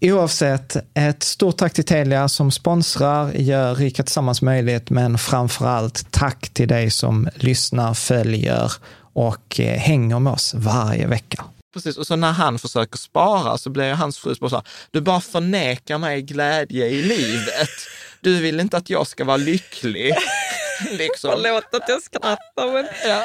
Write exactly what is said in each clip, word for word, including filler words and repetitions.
Oavsett, ett stort tack till Telia som sponsrar, gör Rika Tillsammans möjligt, men framförallt tack till dig som lyssnar, följer och hänger med oss varje vecka. Precis, och så när han försöker spara så blir hans fru så här, du bara förnekar mig glädje i livet. Du vill inte att jag ska vara lycklig. Liksom. Förlåt att jag skrattar, men... Ja.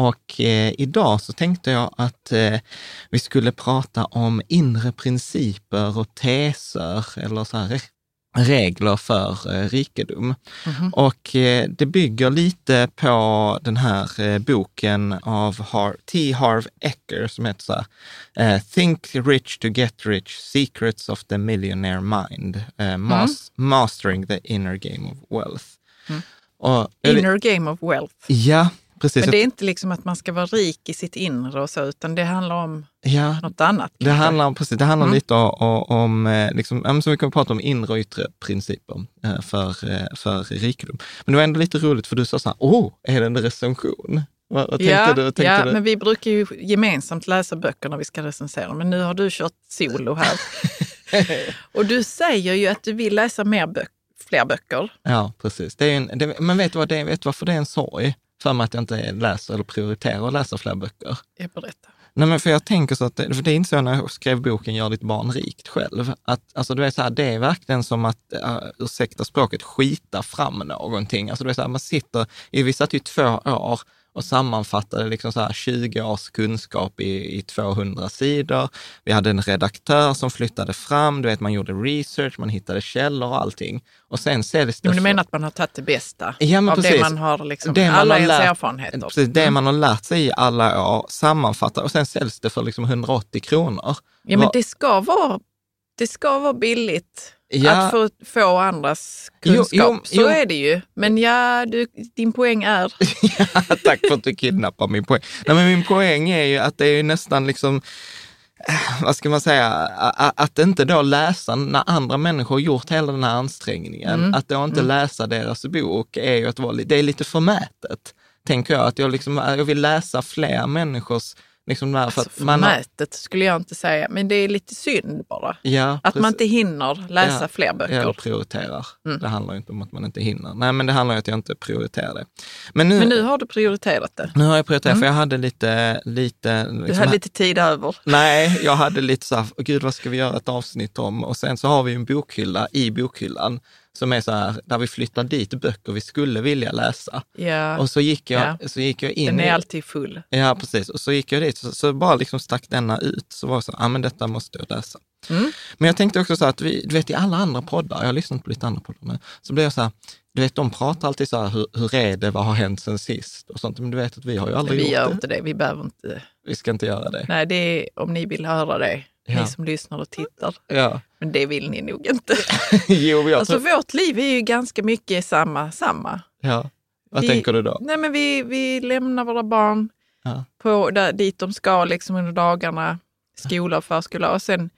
Och eh, idag så tänkte jag att eh, vi skulle prata om inre principer och teser eller så här regler för eh, rikedom. Mm-hmm. Och eh, det bygger lite på den här eh, boken av Har- T. Harv Eker som heter så här, eh, Think Rich to Get Rich, Secrets of the Millionaire Mind, eh, mas- mm. Mastering the inner game of wealth. Mm. Och, eller, inner game of wealth. Ja. Precis. Men det är inte liksom att man ska vara rik i sitt inre och så, utan det handlar om ja, något annat. Det handlar om, precis, det handlar mm. lite om, om liksom, så vi kan prata om inre och yttre principer för, för rikedom. Men det var ändå lite roligt för du sa så här, åh, är det en recension? Vad, vad ja, du, ja du? Men vi brukar ju gemensamt läsa böcker när vi ska recensera, men nu har du kört solo här. Och du säger ju att du vill läsa mer böcker, fler böcker. Ja, precis. Det är en, det, men vet du vad det, vet du varför det är en sorg? För mig att jag inte läser eller prioriterar att läsa fler böcker. Jag berättar. Nej, men för jag tänker så att, för det är inte så när jag skrev boken Gör ditt barn rikt själv. Att, alltså du vet så här, det är verkligen som att, uh, ursäkta språket, skita fram någonting. Alltså du vet så här, man sitter i vissa till två år och sammanfattade liksom så här tjugo års kunskap i, i tvåhundra sidor. Vi hade en redaktör som flyttade fram, du vet, man gjorde research, man hittade källor och allting. Och sen säljs det... Men du menar att man har tagit det bästa, ja, men av precis, det man har liksom, det alla man har lärt, ens erfarenheter. Precis, det mm. man har lärt sig i alla år, sammanfattar och sen säljs det för liksom hundraåttio kronor. Ja, men det ska vara, det ska vara billigt. Ja. Att få, få andras kunskap, jo, jo, så jo. är det ju. Men ja, du, din poäng är... ja, tack för att du kidnappar min poäng. Nej, men min poäng är ju att det är ju nästan liksom... Vad ska man säga? Att inte då läsa när andra människor gjort hela den här ansträngningen. Mm. Att då inte mm. läsa deras bok är ju att vara, det är lite förmätet, tänker jag. Att jag, liksom, jag vill läsa fler människors... Liksom där, alltså, för att man förmätet har... skulle jag inte säga, men det är lite synd bara. Ja, att man inte hinner läsa ja, fler böcker. Jag prioriterar. Mm. Det handlar ju inte om att man inte hinner. Nej, men det handlar ju om att jag inte prioriterar det. Men nu, men nu har du prioriterat det. Nu har jag prioriterat mm. för jag hade lite... lite liksom, du hade lite tid över. Nej, jag hade lite så här, gud vad ska vi göra ett avsnitt om? Och sen så har vi en bokhylla i bokhyllan. Som är så här, där vi flyttar dit böcker vi skulle vilja läsa. Yeah. Och så gick, jag, yeah. så gick jag in. Den är alltid full. Ja, precis. Och så gick jag dit. Så, så bara liksom stack denna ut. Så var jag så, ja ah, men detta måste jag läsa. Mm. Men jag tänkte också så här, att vi, du vet i alla andra poddar, jag har lyssnat på lite andra poddar med, så blev jag så här, du vet de pratar alltid så här, hur, hur är det, vad har hänt sen sist? Och sånt, men du vet att vi har ju aldrig vi gjort det. Vi gör inte det, vi behöver inte. Vi ska inte göra det. Nej, det är om ni vill höra det. Ja. Ni som lyssnar och tittar. Ja. Men det vill ni nog inte. jo, jag alltså tror... vårt liv är ju ganska mycket samma. samma. Ja. Vad vi, tänker du då? Nej, men vi, vi lämnar våra barn ja. på, där, dit de ska liksom, under dagarna. Skola och förskola. Och sen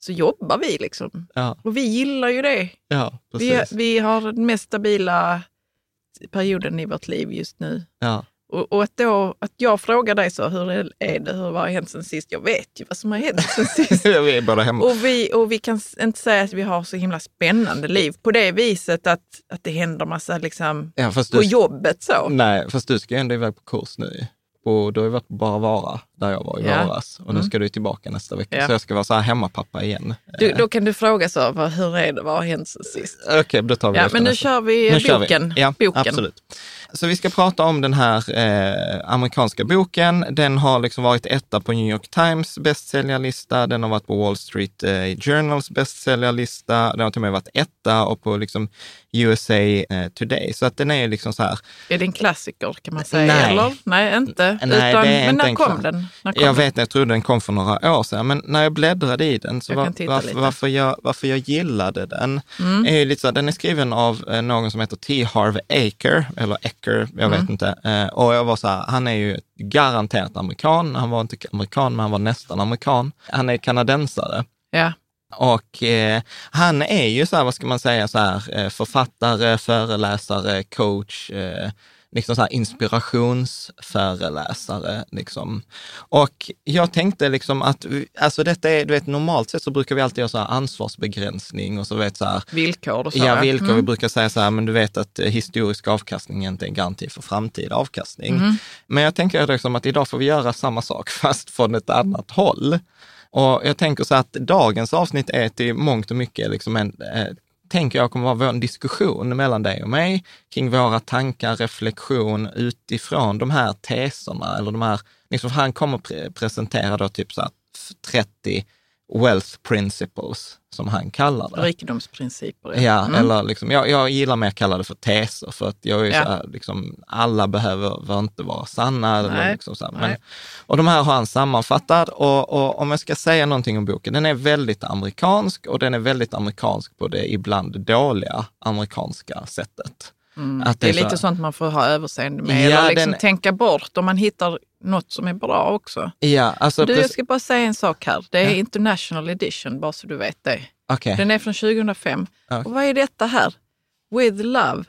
så jobbar vi liksom. Ja. Och vi gillar ju det. Ja, vi, vi har den mest stabila perioden i vårt liv just nu. Ja. Och, och att, då, att jag frågar dig så, hur är det, hur har hänt sen sist? Jag vet ju vad som har hänt sen sist. jag är bara hemma. Och vi, och vi kan inte säga att vi har så himla spännande liv på det viset att, att det händer massa liksom ja, fast på du, jobbet så. Nej, fast du ska ju ändå iväg på kurs nu. Och då har jag varit bara vara där jag var i ja. våras. Och nu ska du tillbaka nästa vecka. Ja. Så jag ska vara så här hemmapappa igen. Du, då kan du fråga så, vad, hur är det? Vad har hänt sen sist? Okej, okay, då tar vi ja, det. Men nu kör vi, nu kör vi boken. Ja, boken. Absolut. Så vi ska prata om den här eh, amerikanska boken. Den har liksom varit etta på New York Times bästsäljarlista. Den har varit på Wall Street eh, Journals bästsäljarlista. Den har till och med varit etta och på liksom U S A eh, Today. Så att den är liksom så här... Är det en klassiker kan man säga? Nej. Eller? Nej, inte. Nej, utan, men när kom den? När kom jag den? vet inte, jag tror den kom för några år sedan. Men när jag bläddrade i den, så jag var, varför, varför, jag, varför jag gillade den mm. är ju lite så här, den är skriven av någon som heter T. Harv Eker, eller Eker, jag mm. vet inte. Och jag var så här, han är ju garanterat amerikan. Han var inte amerikan, men han var nästan amerikan. Han är kanadensare. Ja. Och eh, han är ju så här, vad ska man säga, så här, författare, föreläsare, coach, eh, liksom så här inspirationsföreläsare liksom. Och jag tänkte liksom att alltså detta är, du vet, normalt sett så brukar vi alltid göra så här ansvarsbegränsning och så vet så här villkor och så här. Ja, villkor mm. vi brukar säga så här, men du vet att historisk avkastning inte är en garanti för framtida avkastning. Mm. Men jag tänker liksom att idag får vi göra samma sak fast från ett annat håll. Och jag tänker så att dagens avsnitt är till mångt och mycket liksom en eh, tänker jag kommer vara en diskussion mellan dig och mig kring våra tankar, reflektion utifrån de här teserna eller de här, liksom han kommer pre- presentera då typ så här trettio wealth principles som han kallar det. Rikedomsprinciper. Ja, ja mm. eller liksom, jag, jag gillar mer att kalla det för teser för att jag är ju ja. så här, liksom, alla behöver inte vara sanna. Nej. Eller liksom så här, men, och de här har han sammanfattat och, och om jag ska säga någonting om boken, den är väldigt amerikansk och den är väldigt amerikansk på det ibland dåliga amerikanska sättet. Mm, att det, det är så lite sånt man får ha överseende med ja, eller liksom den... tänka bort om man hittar något som är bra också. Ja, alltså du, precis... jag ska bara säga en sak här. Det är ja. International Edition, bara så du vet det. Okay. Den är från tjugohundrafem. Okay. Och vad är detta här? With Love.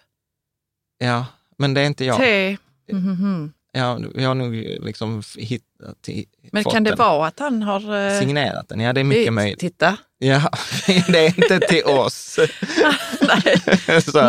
Ja, men det är inte jag. T. Mm-hmm. Ja, jag har nog liksom hittat till. Men kan det vara att han har... Eh... signerat den, ja det är mycket möjligt. Titta. Ja, det är inte till oss. Nej.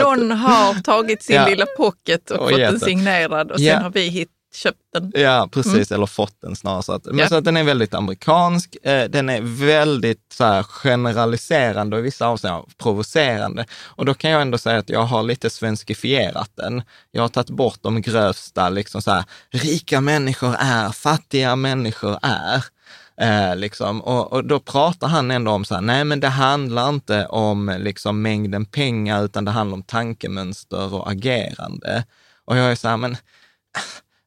Någon har tagit sin ja. lilla pocket och, och fått den signerad och sen ja. har vi hittat. köpt den. Ja, precis. Mm. Eller fått den snarare. Så att, men yep. så att den är väldigt amerikansk. Eh, den är väldigt så här, generaliserande och i vissa avseenden provocerande. Och då kan jag ändå säga att jag har lite svenskifierat den. Jag har tagit bort de grövsta, liksom så här, rika människor är, fattiga människor är. Eh, liksom. och, och då pratar han ändå om så här, nej men det handlar inte om liksom, mängden pengar, utan det handlar om tankemönster och agerande. Och jag är så här, men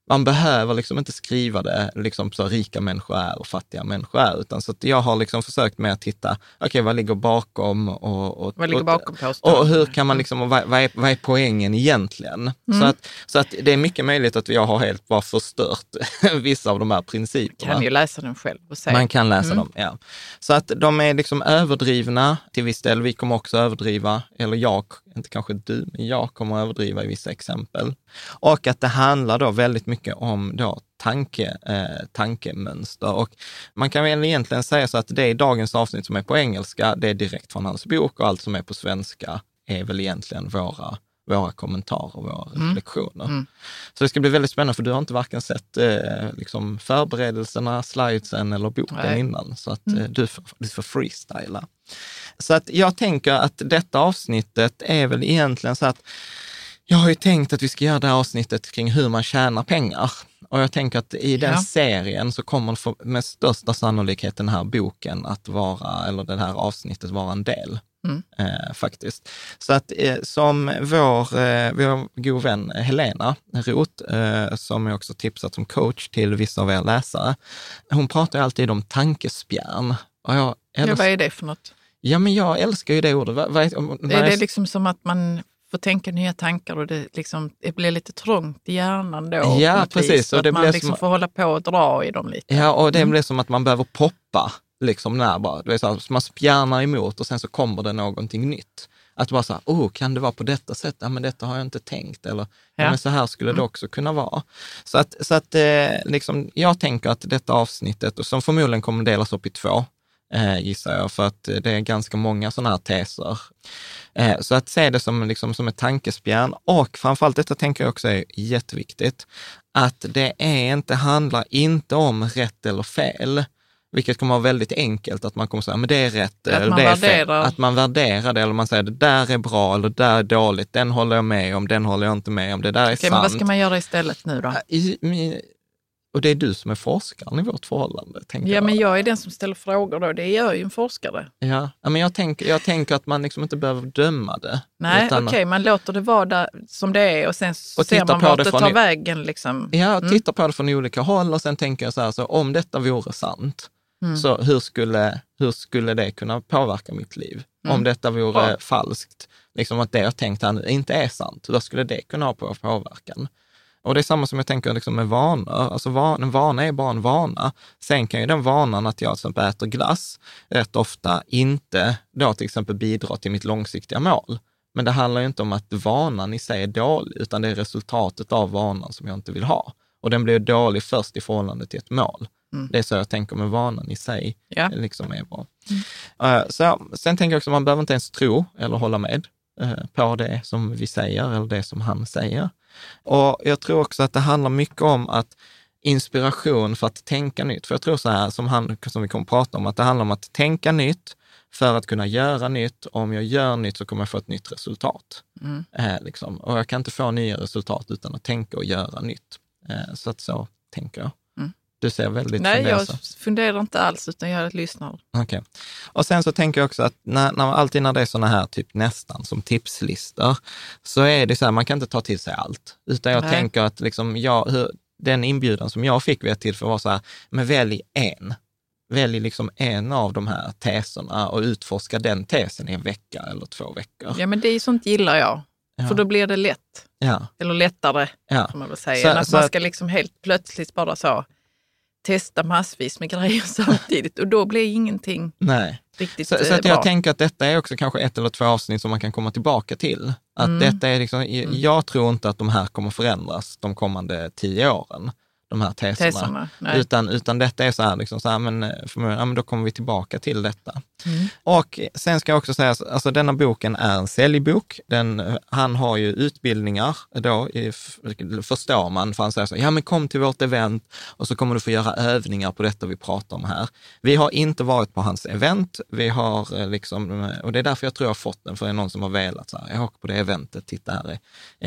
man behöver liksom inte skriva det liksom så rika människor är och fattiga människor är, utan så att jag har liksom försökt med att titta, okej okay, vad ligger bakom och, och, vad ligger bakom och, och hur kan man liksom, och vad, vad, är, vad är poängen egentligen? Mm. Så, att, så att det är mycket möjligt att jag har helt bara förstört vissa av de här principerna. Man kan ju läsa dem själv och säga. Man kan läsa mm. dem, ja. Så att de är liksom överdrivna till viss del, vi kommer också överdriva, eller jag, inte kanske du, men jag kommer överdriva i vissa exempel. Och att det handlar då väldigt mycket om då tanke, eh, tankemönster. Och man kan väl egentligen säga så att det är dagens avsnitt som är på engelska, det är direkt från hans bok, och allt som är på svenska är väl egentligen våra, våra kommentarer och våra mm. reflektioner. Mm. Så det ska bli väldigt spännande, för du har inte varken sett eh, liksom förberedelserna, slidesen eller boken Nej. innan. Så att eh, du, får, du får freestyla. Så att jag tänker att detta avsnittet är väl egentligen så att jag har ju tänkt att vi ska göra det här avsnittet kring hur man tjänar pengar. Och jag tänker att i den ja. serien så kommer med största sannolikhet den här boken att vara, eller det här avsnittet vara en del. Mm. Eh, faktiskt. Så att eh, som vår, eh, vår god vän Helena Rot, eh, som jag också tipsat som coach till vissa av er läsare, hon pratar ju alltid om tankespjärn. Och jag älsk- ja, vad är det för något? Ja, men jag älskar ju det ordet. Va, va, om, är det är liksom som att man får tänka nya tankar och det, liksom, det blir lite trångt i hjärnan då. Ja, precis. Så och det att man liksom som... får hålla på och dra i dem lite. Ja, och det mm. blir som att man behöver poppa liksom när bara. Det är så att man spjärnar emot och sen så kommer det någonting nytt. Att bara så här, oh, kan det vara på detta sätt? Ja, men detta har jag inte tänkt. Eller ja. Ja, men så här skulle det också kunna vara. Så att, så att eh, liksom, jag tänker att detta avsnittet, och som förmodligen kommer delas upp i två, Eh, gissar jag, för att det är ganska många sådana här teser. Eh, så att se det som, liksom, som ett tankespjärn, och framförallt detta tänker jag också är jätteviktigt, att det är inte, handlar inte om rätt eller fel, vilket kommer vara väldigt enkelt, att man kommer säga, men det är rätt, att eller det är fel. Att man värderar det, eller man säger, det där är bra, eller det där är dåligt, den håller jag med om, den håller jag inte med om, det där är okay, sant. Men vad ska man göra istället nu då? I, i, Och det är du som är forskaren i vårt förhållande. Ja, jag. men jag är den som ställer frågor då. Det gör ju en forskare. Ja, men jag tänker, jag tänker att man liksom inte behöver döma det. Nej, okej. Okay, man låter det vara där som det är, och sen och ser man vart det, det tar i, vägen. Liksom. Ja, och tittar mm. på det från olika håll, och sen tänker jag så här, så om detta vore sant, mm. så hur skulle, hur skulle det kunna påverka mitt liv? Mm. Om detta vore ja. falskt, liksom att det jag tänkte här inte är sant, då skulle det kunna ha på påverkan. Och det är samma som jag tänker liksom med vanor. Alltså van, en vana är bara en vana. Sen kan ju den vanan att jag till exempel äter glass rätt ofta inte då till exempel bidra till mitt långsiktiga mål. Men det handlar ju inte om att vanan i sig är dålig, utan det är resultatet av vanan som jag inte vill ha. Och den blir dålig först i förhållande till ett mål. Mm. Det är så jag tänker med vanan i sig. Ja. Liksom är bra. Mm. Uh, så, sen tänker jag också att man behöver inte ens tro eller hålla med uh, på det som vi säger eller det som han säger. Och jag tror också att det handlar mycket om att inspiration för att tänka nytt. För jag tror så här, som, han, som vi kommer att prata om, att det handlar om att tänka nytt för att kunna göra nytt. Och om jag gör nytt så kommer jag få ett nytt resultat. Mm. Eh, liksom. Och jag kan inte få nya resultat utan att tänka och göra nytt. Eh, så att så tänker jag. Mm. Du ser väldigt Nej, fundersam. Jag funderar inte alls, utan jag lyssnar. Okej. Okay. Och sen så tänker jag också att när, när, alltid när det är såna här typ nästan som tipslistor, så är det så här, man kan inte ta till sig allt. Utan jag Nej. tänker att liksom jag, hur, den inbjudan som jag fick vid till för var så här, men välj en. Välj liksom en av de här teserna och utforska den tesen i en vecka eller två veckor. Ja, men det är ju sånt gillar jag. Ja. För då blir det lätt. Ja. Eller lättare, ja. Kan man väl säga. Så, än att så man ska liksom helt plötsligt bara så testa massvis med grejer samtidigt, och då blir ingenting Nej. riktigt så, så att jag bra. tänker att detta är också kanske ett eller två avsnitt som man kan komma tillbaka till. Att mm. detta är liksom, jag tror inte att de här kommer förändras de kommande tio åren. de här teserna. teserna utan, utan detta är så här, liksom, så här men, ja, men då kommer vi tillbaka till detta. Mm. Och sen ska jag också säga, alltså denna boken är en säljbok. Den, han har ju utbildningar, då i, förstår man, för han säger så, ja men kom till vårt event och så kommer du få göra övningar på detta vi pratar om här. Vi har inte varit på hans event, vi har liksom, och det är därför jag tror jag har fått den, för det är någon som har velat så här, jag åker på det eventet, titta här är,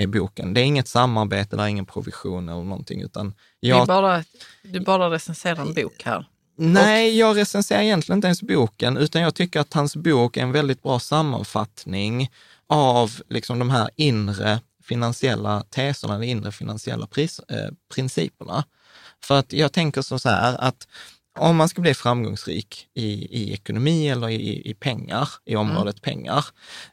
är boken. Det är inget samarbete, det är ingen provision eller någonting, utan jag... Du bara, du bara recenserar en bok här. Nej, och... jag recenserar egentligen inte ens boken, utan jag tycker att hans bok är en väldigt bra sammanfattning av liksom de här inre finansiella teserna, eller inre finansiella pris, eh, principerna. För att jag tänker så här, att om man ska bli framgångsrik i, i ekonomi eller i, i pengar, i området mm. pengar,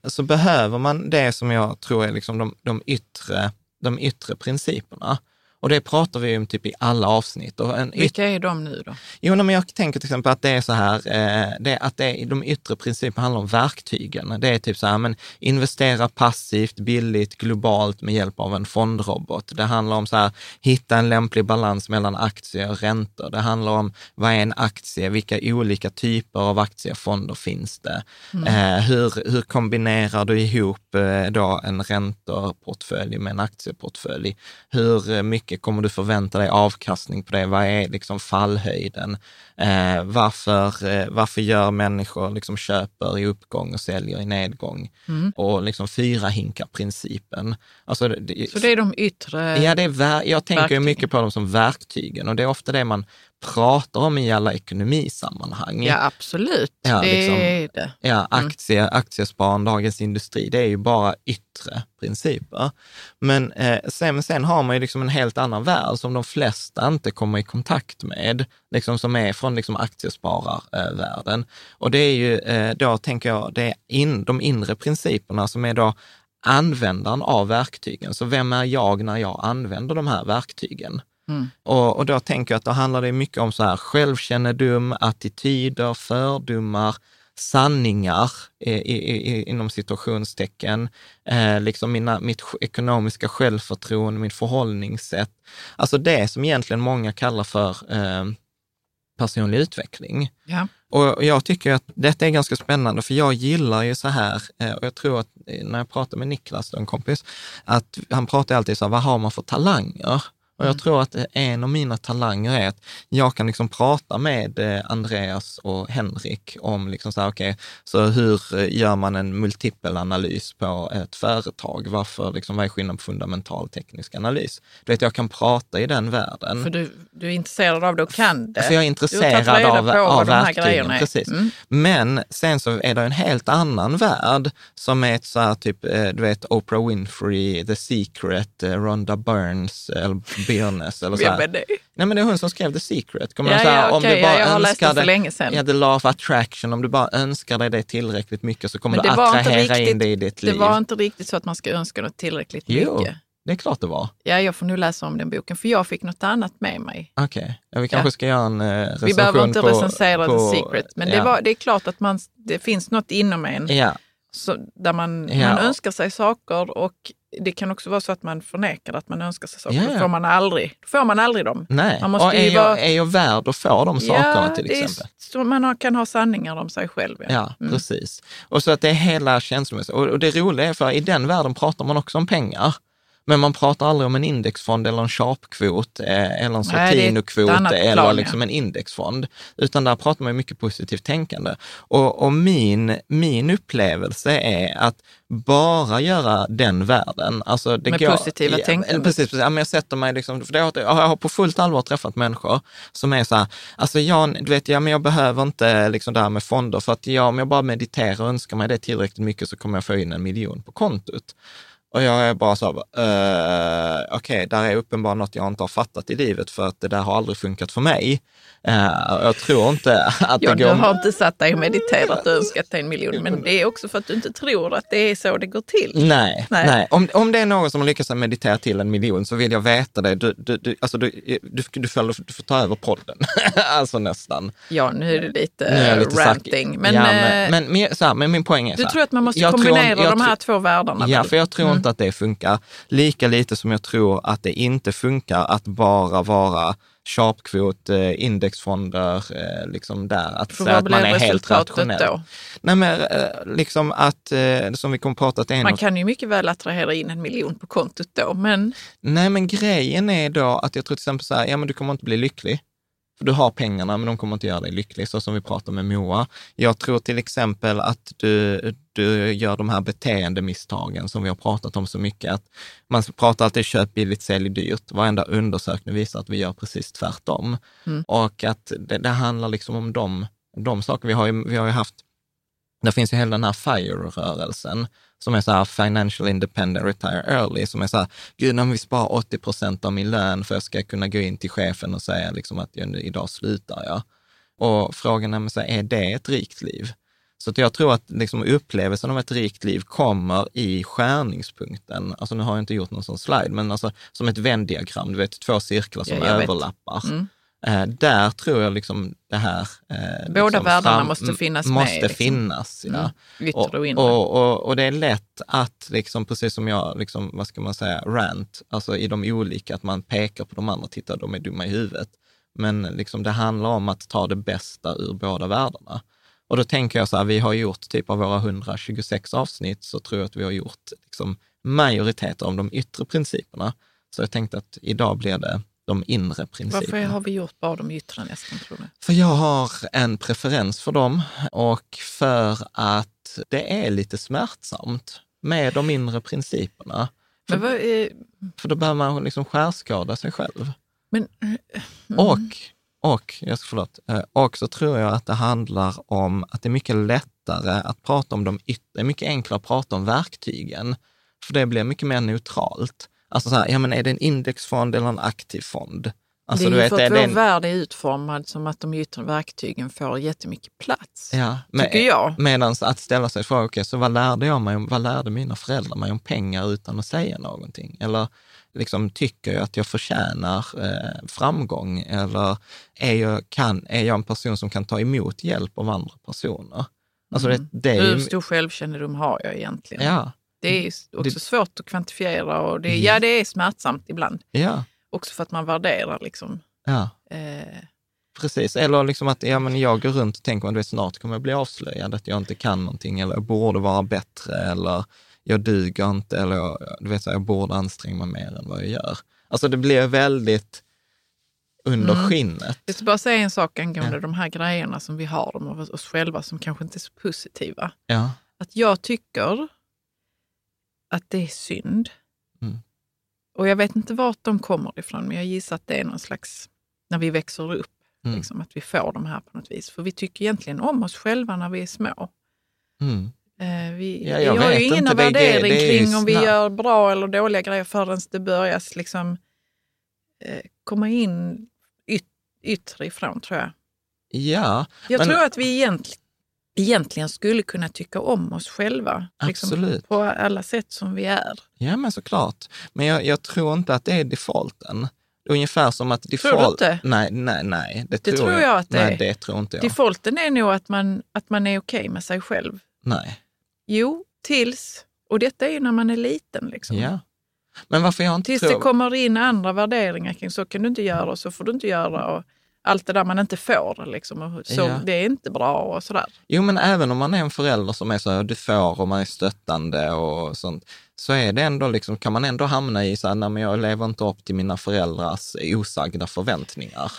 så behöver man det som jag tror är liksom de, de, yttre, de yttre principerna. Och det pratar vi om typ i alla avsnitt. Och en yt- Vilka är de nu då? Jo, men jag tänker till exempel att det är så här, eh, det, att det är, de yttre principerna handlar om verktygen. Det är typ så här, men investera passivt, billigt, globalt med hjälp av en fondrobot. Det handlar om så här, hitta en lämplig balans mellan aktier och räntor. Det handlar om vad är en aktie, vilka olika typer av aktiefonder finns det. Mm. Eh, hur, hur kombinerar du ihop eh, då en ränteportfölj med en aktieportfölj? Hur mycket kommer du förvänta dig avkastning på det? Vad är liksom fallhöjden? Eh, varför, eh, varför gör människor liksom köper i uppgång och säljer i nedgång? Mm. Och liksom fyra hinkar principen. Alltså, det, så det är de yttre... Ja, det är ver- jag tänker verktyg. mycket på dem som verktygen, och det är ofta det man pratar om i alla ekonomisammanhang. Ja, absolut. Ja, det liksom, är det. Ja, aktie, mm. aktiesparande, Dagens Industri, det är ju bara yttre principer. Men eh, sen, sen har man ju liksom en helt annan värld som de flesta inte kommer i kontakt med, liksom som är från liksom aktiespararvärlden. Och det är ju, eh, då tänker jag, det är in, de inre principerna som är då användaren av verktygen. Så vem är jag när jag använder de här verktygen? Mm. Och, och då tänker jag att det handlar mycket om så här självkännedom, attityder, fördomar, sanningar eh, i, i, inom situationstecken, eh, liksom mina, mitt ekonomiska självförtroende, mitt förhållningssätt. Alltså det som egentligen många kallar för eh, personlig utveckling. Ja. Och jag tycker att detta är ganska spännande, för jag gillar ju så här, och jag tror att när jag pratar med Niklas, en kompis, att han pratar alltid så här, vad har man för talanger? Och jag tror att en av mina talanger är att jag kan liksom prata med Andreas och Henrik om liksom så här, okay, så hur gör man en multipelanalys på ett företag? Varför liksom, vad är skillnaden på fundamental teknisk analys? Du vet, jag kan prata i den världen. För du, du är intresserad av det och kan det. För jag är intresserad av, av verktygen. Precis. Mm. Men sen så är det en helt annan värld som är ett så här typ, du vet, Oprah Winfrey, The Secret, Rhonda Burns eller Burns, eller så här. Nej, men det är hon som skrev The Secret. Kommer ja, säga, ja, om okay, du bara ja, önskar dig, ja, The Law of Attraction, om du bara önskar dig det tillräckligt mycket så kommer men du attrahera riktigt, in det i ditt det liv. Det var inte riktigt så att man ska önska något tillräckligt jo, mycket. Jo, det är klart det var. Ja, jag får nu läsa om den boken, för jag fick något annat med mig. Okej, okay. ja, vi kanske ja. ska göra en eh, recension. Vi behöver inte på, recensera på, The Secret, men ja. det, var, det är klart att man, det finns något inom en ja. så, där man, ja. man önskar sig saker, och det kan också vara så att man förnekar att man önskar sig saker. Yeah. Då får man aldrig, får man aldrig dem. Nej. Man måste och är, ju vara... jag, är jag värd att få de sakerna ja, till exempel? Så man kan ha sanningar om sig själv. Ja, ja mm. precis. Och så att det är hela känslomässigt. Och det roliga är, för i den världen pratar man också om pengar. Men man pratar aldrig om en indexfond eller en sharpkvot eller en sortinokvot eller plan, liksom ja. en indexfond. Utan där pratar man mycket positivt tänkande. Och, och min, min upplevelse är att bara göra den världen. Alltså det med går, positiva ja, tänkande. Precis, precis. Ja, men jag sätter mig liksom, för det har, jag har på fullt allvar träffat människor som är så här, alltså jag, du vet, ja, men jag behöver inte liksom det här med fonder, för att jag, om jag bara mediterar och önskar mig det tillräckligt mycket så kommer jag få in en miljon på kontot. Och jag är bara så här, uh, okej, okay, där är uppenbarligen något jag inte har fattat i livet, för att det där har aldrig funkat för mig. Uh, jag tror inte att det ja, går... Du har inte satt dig och mediterat och önskat dig en miljon, men det är också för att du inte tror att det är så det går till. Nej, nej. nej. Om, om det är någon som har lyckats meditera till en miljon, så vill jag veta det. Du, du, du, alltså du, du, du, får, du får ta över podden, alltså nästan. Ja, nu är det lite, är lite ranting. Men, ja, men, men, men, så här, men min poäng är så här. Du tror att man måste kombinera tror, de här tror, två världarna? Ja, för jag tror mm. inte att det funkar. Lika lite som jag tror att det inte funkar att bara vara sharpkvot, indexfonder, liksom där. Att säga att man är helt rationell. Då? Nej, men liksom att, som vi kommer prata att det är... Man kan ju mycket väl attrahera in en miljon på kontot då, men... Nej, men grejen är då att jag tror till exempel så här, ja men du kommer inte bli lycklig. För du har pengarna, men de kommer inte göra dig lycklig, så som vi pratar med Moa. Jag tror till exempel att du, du gör de här beteendemisstagen som vi har pratat om så mycket. Att man pratar alltid köp billigt, sälj dyrt. Varenda undersökning visar att vi gör precis tvärtom. Mm. Och att det, det handlar liksom om de, de saker. Vi har ju, vi har ju haft, det finns ju hela den här FIRE-rörelsen. Som är så här financial independent, retire early. Som är så här, gud om vi sparar åttio procent av min lön för att jag ska kunna gå in till chefen och säga liksom att jag nu, idag slutar jag. Och frågan är, så här, är det ett rikt liv? Så att jag tror att liksom, upplevelsen av ett rikt liv kommer i skärningspunkten. Alltså nu har jag inte gjort någon sån slide, men alltså, som ett Venn-diagram, du vet, två cirklar som ja, överlappar. Mm. Eh, där tror jag liksom det här... Eh, Båda liksom, världarna fram, måste finnas måste med. Måste finnas. Liksom. Ja. Mm. Och, och, och, och det är lätt att, liksom, precis som jag, liksom, vad ska man säga, rant, alltså i de olika, att man pekar på de andra, tittar, de är dumma i huvudet. Men liksom, det handlar om att ta det bästa ur båda världarna. Och då tänker jag så här, vi har gjort typ av våra hundratjugosex avsnitt, så tror jag att vi har gjort liksom, majoritet av de yttre principerna. Så jag tänkte att idag blir det de inre principerna. Varför har vi gjort bara de yttre nästan, tror du? För jag har en preferens för dem och för att det är lite smärtsamt med de inre principerna. Men vad är... För då behöver man liksom skärskada sig själv. Men... Mm. Och, och, jag ska förlåt, och så tror jag att det handlar om att det är mycket lättare att prata om de yttre, det är mycket enklare att prata om verktygen, för det blir mycket mer neutralt. Alltså så här, ja men är det en indexfond eller en aktiv fond? Alltså, det är ju du vet, för att vår en... värld är utformad som att de yttre verktygen får jättemycket plats, ja, med, tycker jag. Medan att ställa sig frågan, okej, okay, så vad lärde jag mig om, vad lärde mina föräldrar mig om pengar utan att säga någonting? Eller liksom, tycker jag att jag förtjänar eh, framgång? Eller är jag, kan, är jag en person som kan ta emot hjälp av andra personer? Alltså, mm. det, det är ju... Hur stor självkännedom har jag egentligen? Ja. Det är också det, svårt att kvantifiera och det, ja, det är smärtsamt ibland. Ja. Också för att man värderar liksom. Ja. Eh. Precis, eller liksom att ja, men jag går runt och tänker att snart kommer jag bli avslöjad att jag inte kan någonting eller jag borde vara bättre eller jag duger inte eller jag, du vet, jag borde anstränga mig mer än vad jag gör. Alltså det blir väldigt under mm. skinnet. Jag ska bara säga en sak angående ja. de här grejerna som vi har om oss själva som kanske inte är så positiva. Ja. Att jag tycker att det är synd. Mm. Och jag vet inte vart de kommer ifrån, men jag gissar att det är någon slags, när vi växer upp, mm. liksom, att vi får de här på något vis. För vi tycker egentligen om oss själva när vi är små. Mm. Eh, vi ja, jag vi har ju ingen det, värdering det, det kring snabbt. Om vi gör bra eller dåliga grejer förrän det börjar liksom, eh, komma in yt, yttre ifrån, tror jag. Ja. Jag men... tror att vi egentligen egentligen skulle kunna tycka om oss själva. Absolut. Liksom, på alla sätt som vi är. Ja, men såklart. Men jag, jag tror inte att det är defaulten. Ungefär som att default... Tror du inte? Nej, nej, nej. Det, det tror jag, jag att det nej, är. Det tror inte jag. Defaulten är nog att man, att man är okej okay med sig själv. Nej. Jo, tills... Och detta är ju när man är liten, liksom. Ja. Men varför jag inte tills tror... det kommer in andra värderingar kring så kan du inte göra och så får du inte göra och... Allt det där man inte får, liksom, och så ja. Det är inte bra och sådär. Jo, men även om man är en förälder som är så här, du får och man är stöttande och sånt, så är det ändå liksom, kan man ändå hamna i så här, nej men jag lever inte upp till mina föräldrars osagda förväntningar.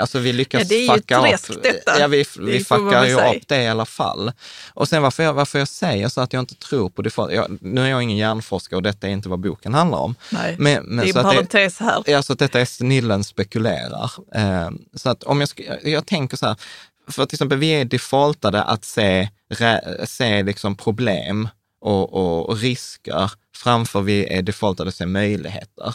Alltså vi lyckas ja, fucka upp detta. Ja, vi, vi fuckar ju upp det i alla fall. Och sen varför jag, varför jag säger så att jag inte tror på det. För, jag, nu är jag ingen hjärnforskare och detta är inte vad boken handlar om. Nej, men, men, det är en parentes här. Ja, så att detta är snillen spekulerar. Eh, så att om jag, jag tänker så här, för till exempel vi är defaultade att se, re, se liksom problem och, och, och risker framför vi är defaultade att se möjligheter.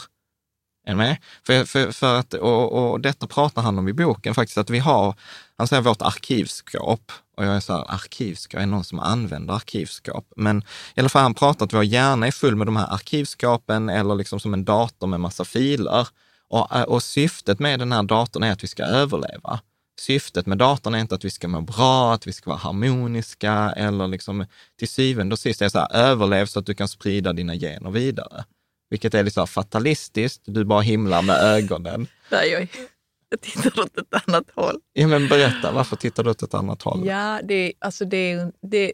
Med? För, för, för att, och, och detta pratar han om i boken faktiskt, att vi har, han säger vårt arkivskåp, och jag är så här, arkivskåp, är någon som använder arkivskåp? Men i alla fall han pratar att vår hjärna är full med de här arkivskåpen eller liksom som en dator med massa filer, och, och syftet med den här datorn är att vi ska överleva. syftet med datorn är inte att vi ska må bra, att vi ska vara harmoniska eller liksom till syvende och sist är så här, överlev så att du kan sprida dina gener vidare. Vilket är liksom fatalistiskt, du bara himlar med ögonen. Nej, oj. Jag tittar åt ett annat håll. Ja, men berätta, varför tittar du åt ett annat håll? Ja, det, alltså det, det,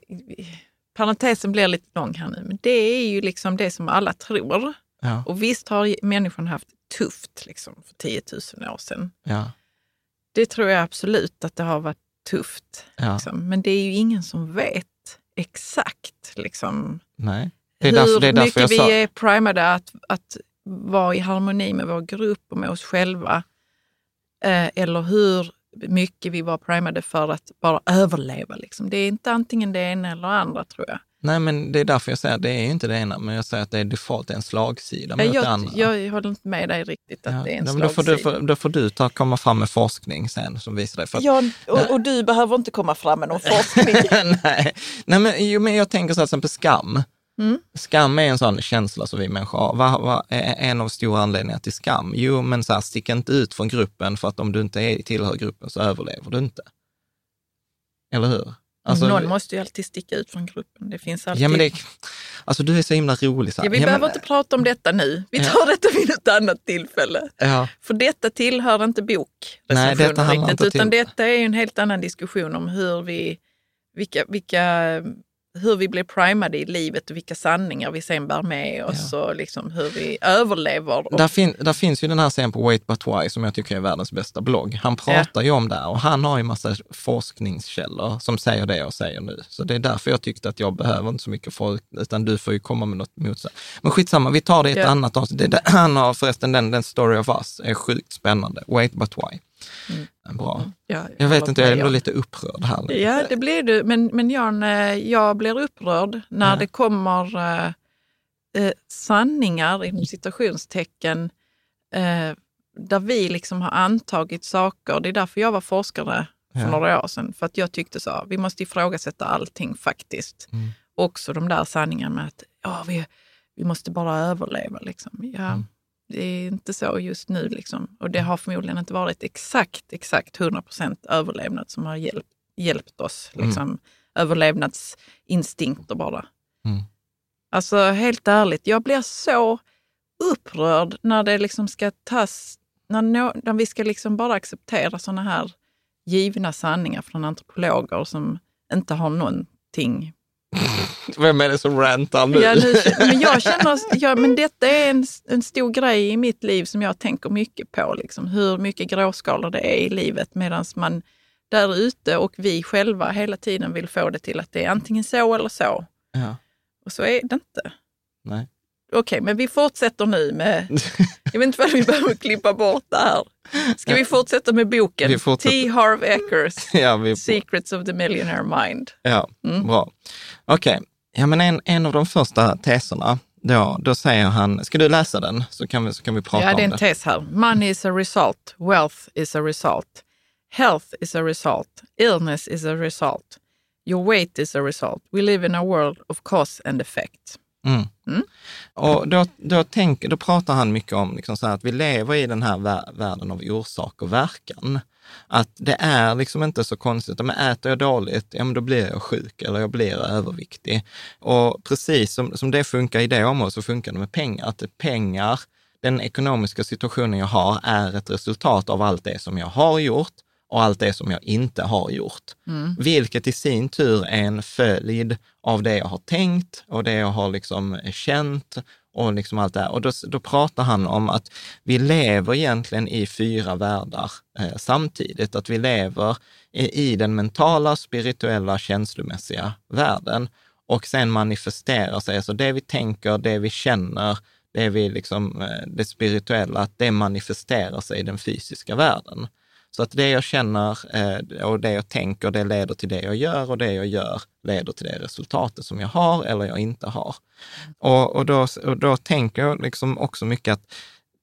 parentesen blir lite lång här nu, men det är ju liksom det som alla tror. Ja. Och visst har människan haft tufft liksom, för tiotusen år sedan. Ja. Det tror jag absolut att det har varit tufft. Ja. Liksom. Men det är ju ingen som vet exakt liksom, nej. Det är därför, hur det är mycket jag vi sa... är primade att, att vara i harmoni med vår grupp och med oss själva. Eh, eller hur mycket vi var primade för att bara överleva. Liksom. Det är inte antingen det ena eller andra tror jag. Nej, men det är därför jag säger att det är inte det ena, men jag säger att det är default en slagsida mot det andra. Jag håller inte med dig riktigt att ja, det är en slagsida. Då får du, för, då får du ta, komma fram med forskning sen som visar det. För att, ja, och, och du behöver inte komma fram med någon forskning. Nej, Nej men, ju, men jag tänker så här, till exempel skam. Mm. Skam är en sån känsla som vi människor har. Vad, vad är en av stora anledningarna till skam? Jo, men så här, stick inte ut från gruppen för att om du inte är, tillhör gruppen så överlever du inte. Eller hur? Alltså, någon måste ju alltid sticka ut från gruppen. Det finns alltid... Ja, men det, alltså du är så himla rolig. Så. Ja, vi ja, behöver men... inte prata om detta nu. Vi tar ja. detta vid ett annat tillfälle. Ja. För detta tillhör inte bokrecensionen riktigt. Inte utan till... detta är ju en helt annan diskussion om hur vi, vilka, vilka, hur vi blir primade i livet och vilka sanningar vi sen bär med oss ja. och liksom hur vi överlever. Och... Där, fin, där finns ju den här scenen på Wait But Why som jag tycker är världens bästa blogg. Han pratar ja. ju om det och han har ju massa forskningskällor som säger det jag säger nu. Så det är därför jag tyckte att jag behöver inte så mycket folk utan du får ju komma med något motsatt. Men skitsamma, vi tar det i ett ja. annat avsnitt. Han har förresten den, den Story of Us är sjukt spännande. Wait But Why. Mm. Bra. Ja, jag, jag vet inte, jag är ändå lite upprörd här nu. Ja, det blir du. Men, men Jan, jag blir upprörd när ja. det kommer eh, sanningar inom citationstecken eh, där vi liksom har antagit saker. Det är därför jag var forskare för ja. några år sedan. För att jag tyckte så, vi måste ifrågasätta allting faktiskt. Mm. Också de där sanningarna med att ja, vi, vi måste bara överleva liksom. Ja. Mm. Det är inte så just nu liksom. Och det har förmodligen inte varit exakt, exakt hundra procent överlevnad som har hjälpt, hjälpt oss. Liksom. Mm. Överlevnadsinstinkter bara. Mm. Alltså helt ärligt, jag blir så upprörd när det liksom ska tas, när, no, när vi ska liksom bara acceptera sådana här givna sanningar från antropologer som inte har någonting. Vem är det som rantar nu? Ja, nu men jag känner, ja, men detta är en, en stor grej i mitt liv som jag tänker mycket på. Liksom, hur mycket gråskalor det är i livet medan man där ute och vi själva hela tiden vill få det till att det är antingen så eller så. Ja. Och så är det inte. Nej. Okej, okay, men vi fortsätter nu med... Jag vet inte vad vi behöver klippa bort det här. Ska vi fortsätta med boken? T. Harv Ekers ja, vi... Secrets of the Millionaire Mind. Ja, mm. bra. Okej, okay. Ja, men en, en av de första teserna, då, då säger han... Ska du läsa den så kan vi, så kan vi prata om det? Ja, det är en tes här. Money is a result. Wealth is a result. Health is a result. Illness is a result. Your weight is a result. We live in a world of cause and effect. Mm. Mm. Och då, då, tänk, då pratar han mycket om liksom så här att vi lever i den här vär- världen av orsak och verkan. Att det är liksom inte så konstigt. Om jag äter jag dåligt, ja, men då blir jag sjuk eller jag blir överviktig. Och precis som, som det funkar i det området så funkar det med pengar. Att pengar, den ekonomiska situationen jag har är ett resultat av allt det som jag har gjort och allt det som jag inte har gjort. Mm. Vilket i sin tur är en följd av det jag har tänkt och det jag har liksom känt och liksom allt det här. Och då, då pratar han om att vi lever egentligen i fyra världar eh, samtidigt. Att vi lever i, i den mentala, spirituella, känslomässiga världen. Och sen manifesterar sig, alltså det vi tänker, det vi känner, det vi liksom, det spirituella, att det manifesterar sig i den fysiska världen. Så att det jag känner och det jag tänker, det leder till det jag gör och det jag gör leder till det resultatet som jag har eller jag inte har. Och, och, då, och då tänker jag liksom också mycket att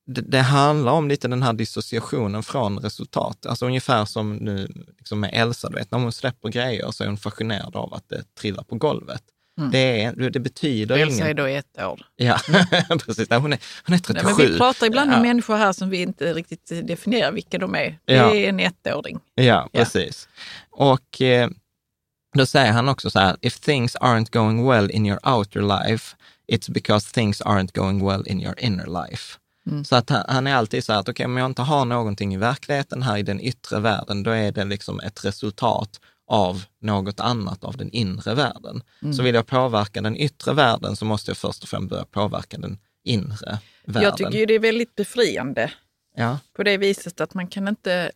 det, det handlar om lite den här dissociationen från resultat. Alltså ungefär som nu liksom med Elsa, du vet, när hon släpper grejer så är hon fascinerad av att det trillar på golvet. Mm. Det, är, det betyder Elsa ingen. Elsa är då ett år. Ja, mm. Precis. Hon är, hon är trettiosju. Nej, men vi pratar ibland om ja. människor här som vi inte riktigt definierar vilka de är. Det ja. är en ettåring. Ja, precis. Ja. Och eh, då säger han också så här: if things aren't going well in your outer life, it's because things aren't going well in your inner life. Mm. Så att han, han är alltid så här att okej, okay, om jag inte har någonting i verkligheten här i den yttre världen, då är det liksom ett resultat av något annat av den inre världen. Mm. Så vill jag påverka den yttre världen så måste jag först och främst börja påverka den inre världen. Jag tycker ju det är väldigt befriande. Ja. På det viset att man kan inte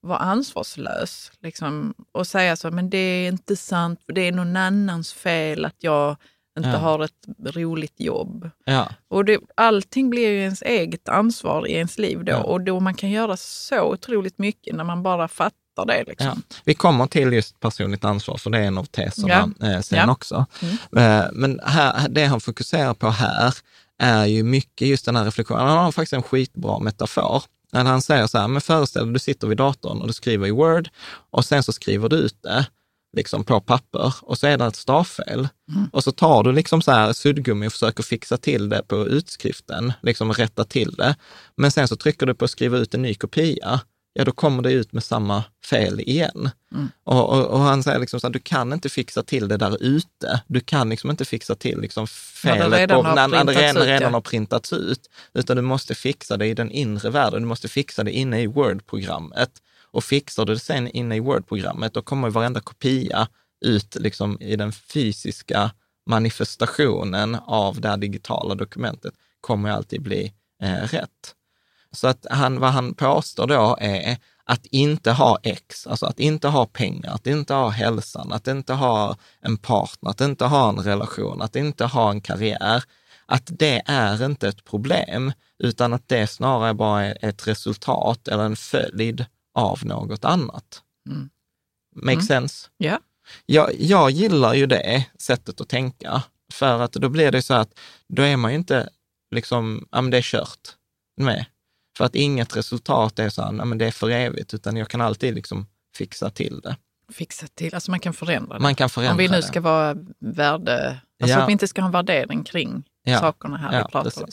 vara ansvarslös liksom, och säga så, men det är inte sant, för det är någon annans fel att jag inte ja. har ett roligt jobb. Ja. Och det, allting blir ju ens eget ansvar i ens liv då. Ja. Och då man kan göra så otroligt mycket när man bara fattar det, liksom. Ja. Vi kommer till just personligt ansvar, för det är en av teserna ja. sen ja. också. Mm. Eh, men här, det han fokuserar på här är ju mycket just den här reflektionen. Han har faktiskt en skitbra metafor. När han säger så här, men föreställ dig, du sitter vid datorn och du skriver i Word och sen så skriver du ut det liksom på papper och så är det ett stavfel. Mm. Och så tar du liksom så här suddgummi och försöker fixa till det på utskriften, liksom rätta till det. Men sen så trycker du på att skriva ut en ny kopia. Ja, då kommer det ut med samma fel igen. Mm. Och, och, och han säger liksom så här, du kan inte fixa till det där ute. Du kan liksom inte fixa till liksom felet när det redan, på, har, printats redan, ut, redan ja. har printats ut. Utan du måste fixa det i den inre världen. Du måste fixa det inne i Word-programmet. Och fixar du det sen inne i Word-programmet, då kommer varenda kopia ut liksom i den fysiska manifestationen av det digitala dokumentet. Kommer alltid bli eh, rätt. Så att han, vad han påstår då är att inte ha ex, alltså att inte ha pengar, att inte ha hälsan, att inte ha en partner, att inte ha en relation, att inte ha en karriär. Att det är inte ett problem, utan att det snarare bara är ett resultat eller en följd av något annat. Mm. Make mm. sense? Yeah. Ja. Jag gillar ju det sättet att tänka, för att då blir det så att då är man ju inte liksom, ja men det är kört med. För att inget resultat är så här, men det är för evigt, utan jag kan alltid liksom fixa till det. Fixa till, alltså man kan förändra det. Man kan förändra det. Om vi nu ska vara värde, alltså ja. att vi inte ska ha en värdering kring ja. sakerna här ja, vi pratar om.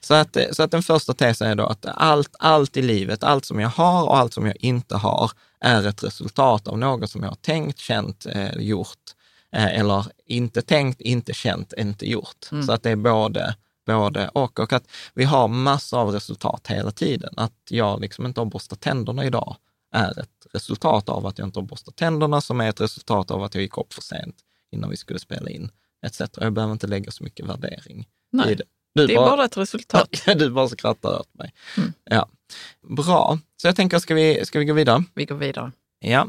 Så att, så att den första tesen är då att allt, allt i livet, allt som jag har och allt som jag inte har är ett resultat av något som jag har tänkt, känt, eh, gjort. Eh, eller inte tänkt, inte känt, inte gjort. Mm. Så att det är både... både och, och att vi har massor av resultat hela tiden. Att jag liksom inte har borstat tänderna idag är ett resultat av att jag inte har borstat tänderna, som är ett resultat av att jag gick upp för sent innan vi skulle spela in, et cetera. Jag behöver inte lägga så mycket värdering Nej, i det. Du det bara, är bara ett resultat. Du bara skrattar åt mig. Mm. Ja. Bra, så jag tänker, ska vi, ska vi gå vidare? Vi går vidare. Ja.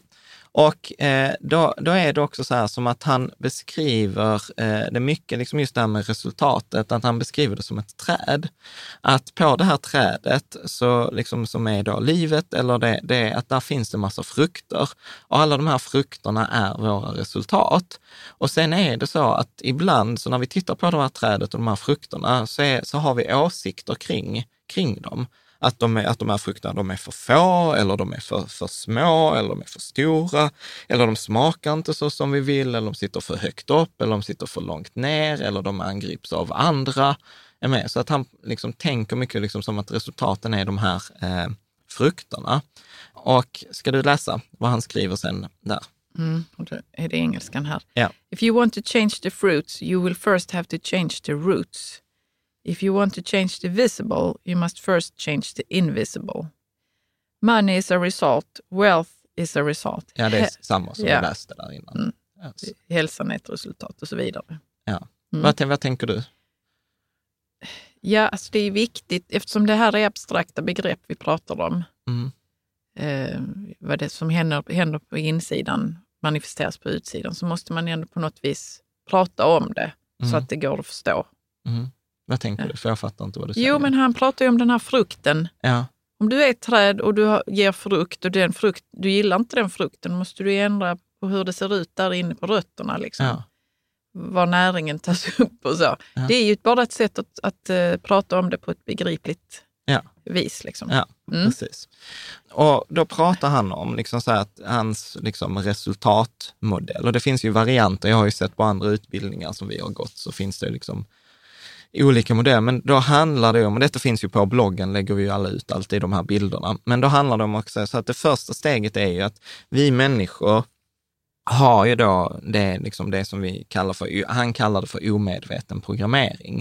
Och eh, då, då är det också så här som att han beskriver eh, det mycket, liksom just det här med resultatet, att han beskriver det som ett träd. Att på det här trädet, så liksom, som är då livet, eller det, det att där finns det en massa frukter. Och alla de här frukterna är våra resultat. Och sen är det så att ibland, så när vi tittar på det här trädet och de här frukterna, så, är, så har vi åsikter kring, kring dem. Att de, är, att de här frukterna, de är för få, eller de är för, för små, eller de är för stora, eller de smakar inte så som vi vill, eller de sitter för högt upp, eller de sitter för långt ner, eller de angrips av andra. Så att han liksom tänker mycket liksom som att resultaten är de här eh, frukterna. Och ska du läsa vad han skriver sen där? Mm, då är det engelskan här. Yeah. If you want to change the fruits, you will first have to change the roots. If you want to change the visible, you must first change the invisible. Money is a result, wealth is a result. Ja, det är samma som ja. vi läste där innan. Mm. Yes. Hälsan är ett resultat och så vidare. Ja. Mm. Vad, vad tänker du? Ja, alltså det är viktigt, eftersom det här är abstrakta begrepp vi pratar om. Mm. Eh, vad det som händer, händer på insidan manifesteras på utsidan, så måste man ändå på något vis prata om det mm. så att det går att förstå. Mm. Vad tänker du? För jag fattar inte vad du säger. Jo, men han pratar ju om den här frukten. Ja. Om du är ett träd och du ger frukt och den frukt, du gillar inte den frukten, måste du ändra på hur det ser ut där inne på rötterna. Liksom. Ja. Var näringen tas upp och så. Ja. Det är ju bara ett sätt att, att uh, prata om det på ett begripligt ja. vis. Liksom. Ja, mm. precis. Och då pratar han om liksom så här att hans liksom resultatmodell. Och det finns ju varianter. Jag har ju sett på andra utbildningar som vi har gått, så finns det liksom olika modeller. Men då handlar det om, och detta finns ju på bloggen, lägger vi ju alla ut alltid de här bilderna. Men då handlar det om också så att det första steget är ju att vi människor har ju då det, liksom det som vi kallar för, han kallar det för omedveten programmering.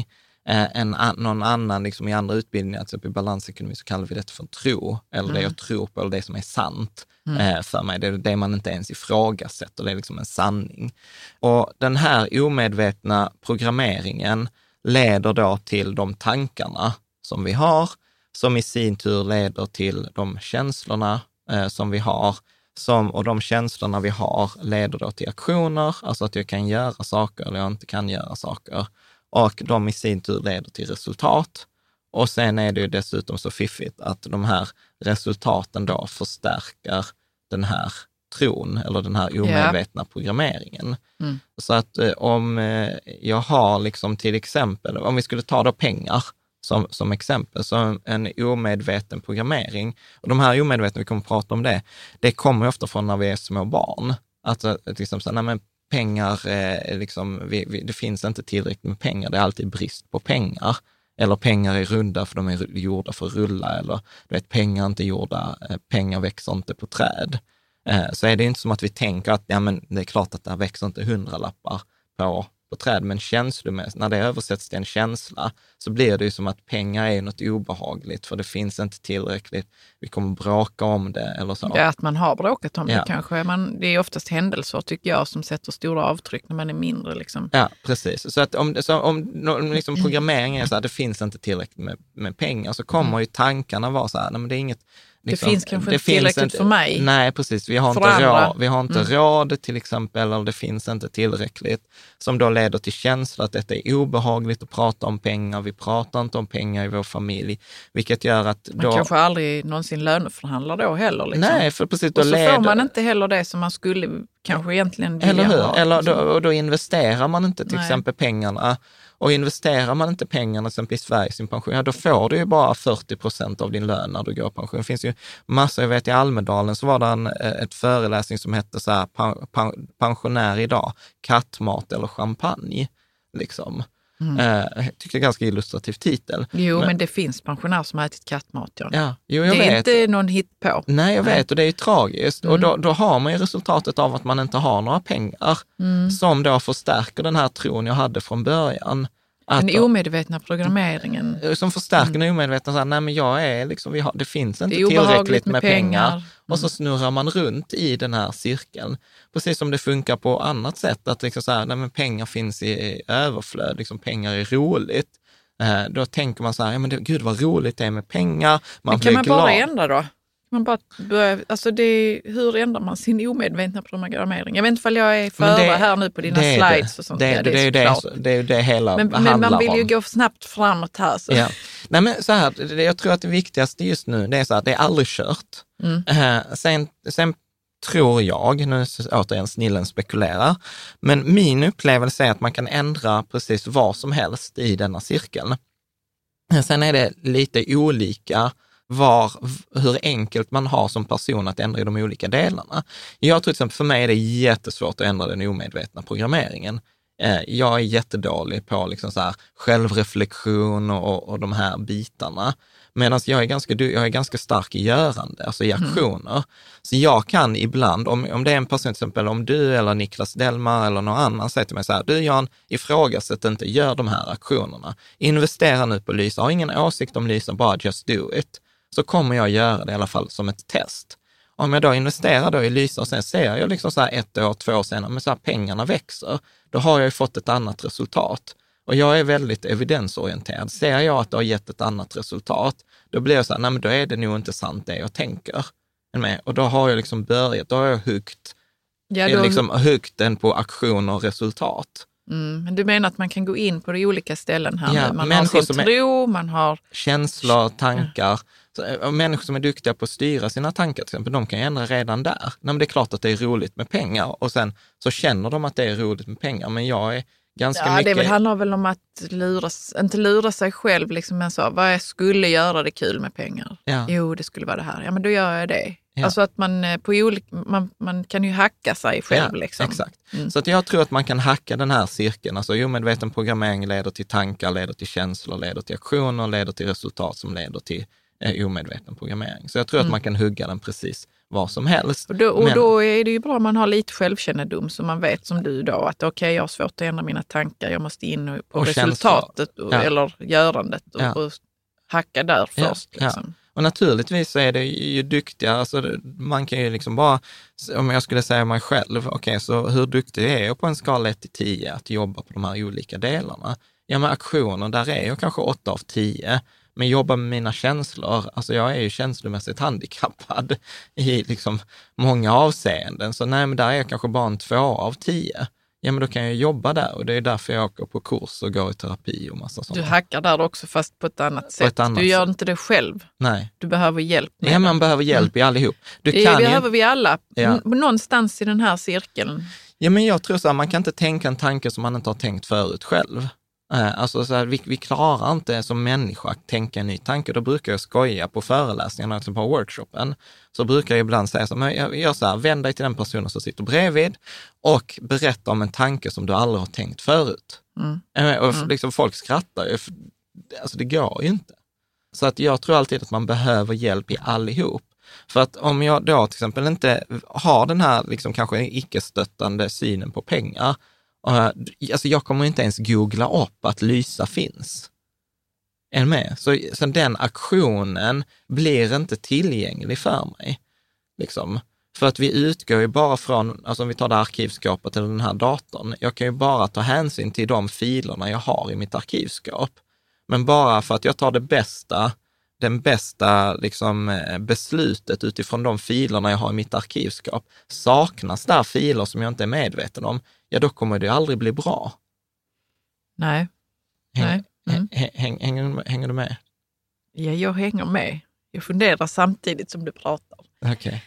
Eh, en, någon annan liksom i andra utbildningar, till exempel i balansekonomi, så kallar vi det för tro, eller mm. det jag tror på, eller det som är sant mm. eh, för mig. Det är det man inte ens ifrågasätter, det är liksom en sanning. Och den här omedvetna programmeringen leder då till de tankarna som vi har, som i sin tur leder till de känslorna eh, som vi har, som, och de känslorna vi har leder då till aktioner, alltså att jag kan göra saker eller jag inte kan göra saker. Och de i sin tur leder till resultat. Och sen är det ju dessutom så fiffigt att de här resultaten då förstärker den här tron, eller den här omedvetna yeah. programmeringen. Mm. Så att eh, om jag har liksom till exempel, om vi skulle ta då pengar som, som exempel, så en omedveten programmering, och de här omedvetna, vi kommer att prata om det, det kommer ofta från när vi är små barn. Att liksom så här, nej men pengar, eh, liksom, vi, vi, det finns inte tillräckligt med pengar, det är alltid brist på pengar. Eller pengar är runda för de är gjorda för att rulla, eller du vet, pengar inte gjorda, eh, pengar växer inte på träd. Så är det inte som att vi tänker att ja, men det är klart att det växer inte hundralappar på, på träd, men känslomässigt, när det översätts till en känsla, så blir det ju som att pengar är något obehagligt, för det finns inte tillräckligt, vi kommer bråka om det eller så. Det är att man har bråkat om ja. det kanske, man, det är oftast händelser tycker jag som sätter stora avtryck när man är mindre. Liksom. Ja, precis. Så att om, så om, om liksom programmeringen är så här, det finns inte tillräckligt med, med pengar, så kommer mm. ju tankarna vara så här, nej men det är inget. Liksom, det finns kanske det inte tillräckligt finns inte, för mig. Nej, precis. Vi har inte, råd, vi har inte mm. råd till exempel, eller det finns inte tillräckligt. Som då leder till känslan att detta är obehagligt att prata om pengar. Vi pratar inte om pengar i vår familj. Vilket gör att då... Man kanske aldrig någonsin löneförhandlar då heller. Liksom. Nej, för precis. Då och så leder... får man inte heller det som man skulle kanske egentligen vilja eller hur? ha. Eller då, och då investerar man inte till nej. exempel pengarna. Och investerar man inte pengarna exempelvis i Sverige sin pension, ja, då får du ju bara fyrtio procent av din lön när du går i pension. Det finns ju massor, jag vet i Almedalen så var det en ett föreläsning som hette så här, pensionär idag, kattmat eller champagne liksom. Mm. Eh, jag tyckte det är en ganska illustrativ titel. Jo, men, men det finns pensionärer som har ätit kattmat. Ja. Ja, jo, jag det är vet. inte någon hit på. Nej, jag vet, och det är ju tragiskt. Mm. Och då, då har man ju resultatet av att man inte har några pengar mm. som då förstärker den här tron jag hade från början. Att den omedvetna programmeringen. Som förstärker mm. den omedvetna. Så här, nej, men jag är liksom, vi har, det finns inte det tillräckligt med, med pengar. pengar. Och så snurrar man runt i den här cirkeln. Precis som det funkar på annat sätt. Att liksom så här, nej, men pengar finns i överflöd. Liksom pengar är roligt. Eh, då tänker man så här, ja, men det, gud vad roligt det är med pengar. Man men kan man glad. bara ändra då? Man bara börjar, alltså det, hur ändrar man sin omedvetna programmering? Jag vet inte om jag är före det, här nu på dina slides det, och sånt. Det, ja, det, det är ju det, det, är det hela men, handlar om. Men man vill ju om. gå snabbt framåt här. Så. Ja. Nej, men så här, jag tror att det viktigaste just nu det är så här, det är aldrig kört. Mm. Uh, sen, sen tror jag, nu återigen snillen spekulerar, men min upplevelse är att man kan ändra precis vad som helst i denna cirkeln. Sen är det lite olika var, hur enkelt man har som person att ändra i de olika delarna. Jag tror till exempel, för mig är det jättesvårt att ändra den omedvetna programmeringen. Jag är jättedålig på liksom så här självreflektion och, och de här bitarna. Medan jag är ganska, jag är ganska stark i görande, alltså i aktioner. Mm. Så jag kan ibland, om, om det är en person till exempel, om du eller Niklas Delmar eller någon annan säger till mig så här, du Jan, ifrågasätt inte, gör de här aktionerna. Investera nu på Lysa, har ingen åsikt om Lysa, bara just do it. Så kommer jag göra det i alla fall som ett test. Om jag då investerar då i Lysa och sen ser jag liksom så här ett år, två år senare, men så här pengarna växer, då har jag ju fått ett annat resultat. Och jag är väldigt evidensorienterad. Ser jag att det har gett ett annat resultat, då blir jag så här, nej men då är det nog inte sant det jag tänker. Och då har jag liksom börjat, då har jag huggt, ja, då... liksom huggt den på aktion och resultat. Mm, men du menar att man kan gå in på de olika ställen här? Ja, man har sin tro, man har... känslor, tankar. Så, människor som är duktiga på att styra sina tankar till exempel, de kan ändra redan där. Nej, men det är klart att det är roligt med pengar och sen så känner de att det är roligt med pengar, men jag är ganska ja, mycket. Ja, det väl, handlar väl om att luras, inte lura sig själv liksom, men så, vad jag skulle göra det kul med pengar? Ja. Jo, det skulle vara det här. Ja, men då gör jag det. Ja. Alltså att man på olika, man, man kan ju hacka sig själv ja, liksom. Exakt. Mm. Så att jag tror att man kan hacka den här cirkeln. Alltså omedveten programmering leder till tankar, leder till känslor, leder till aktioner, leder till resultat som leder till eh, omedveten programmering. Så jag tror mm. att man kan hugga den precis vad som helst. Och då, och Men, då är det ju bra om man har lite självkännedom, så man vet som du då att okej, okay, jag har svårt att ändra mina tankar, jag måste in på och resultatet och, ja. eller görandet och, ja. och hacka där ja. först liksom. Ja. Och naturligtvis så är det ju duktiga, alltså man kan ju liksom bara, om jag skulle säga mig själv, okej okay, så hur duktig är jag på en skala ett till tio att jobba på de här olika delarna? Ja, men aktioner, där är jag kanske åtta av tio, men jobba med mina känslor, alltså jag är ju känslomässigt handikappad i liksom många avseenden, så nej men där är jag kanske bara en två av tio. Ja, men då kan jag jobba där, och det är därför jag åker på kurs och går i terapi och massa sånt. Du hackar där också, fast på ett annat sätt. Ett annat du gör sätt. Inte det själv. Nej. Du behöver hjälp. Nej, det. Man behöver hjälp i allihop. Du det kan behöver ju... vi alla, ja. någonstans i den här cirkeln. Ja, men jag tror så här, man kan inte tänka en tanke som man inte har tänkt förut själv. Alltså så här, vi, vi klarar inte som människa att tänka en ny tanke. Då brukar jag skoja på föreläsningarna, alltså på workshopen, så brukar jag ibland säga så här, jag gör så här, vänd dig till den personen som sitter bredvid och berätta om en tanke som du aldrig har tänkt förut. Mm. Och mm. liksom folk skrattar ju, alltså det går ju inte. Så att jag tror alltid att man behöver hjälp i allihop. För att om jag då till exempel inte har den här liksom kanske icke-stöttande synen på pengar, alltså jag kommer inte ens googla upp att Lysa finns. Är du med? Så, så den aktionen blir inte tillgänglig för mig. Liksom. För att vi utgår ju bara från, alltså om vi tar det arkivskåpet eller den här datorn, jag kan ju bara ta hänsyn till de filerna jag har i mitt arkivskåp. Men bara för att jag tar det bästa, den bästa liksom, beslutet utifrån de filerna jag har i mitt arkivskåp, saknas där filer som jag inte är medveten om, ja då kommer det aldrig bli bra. Nej. Häng, Nej. Mm. Häng, häng, hänger, hänger du med? Ja, jag hänger med. Jag funderar samtidigt som du pratar. Okej. Okay.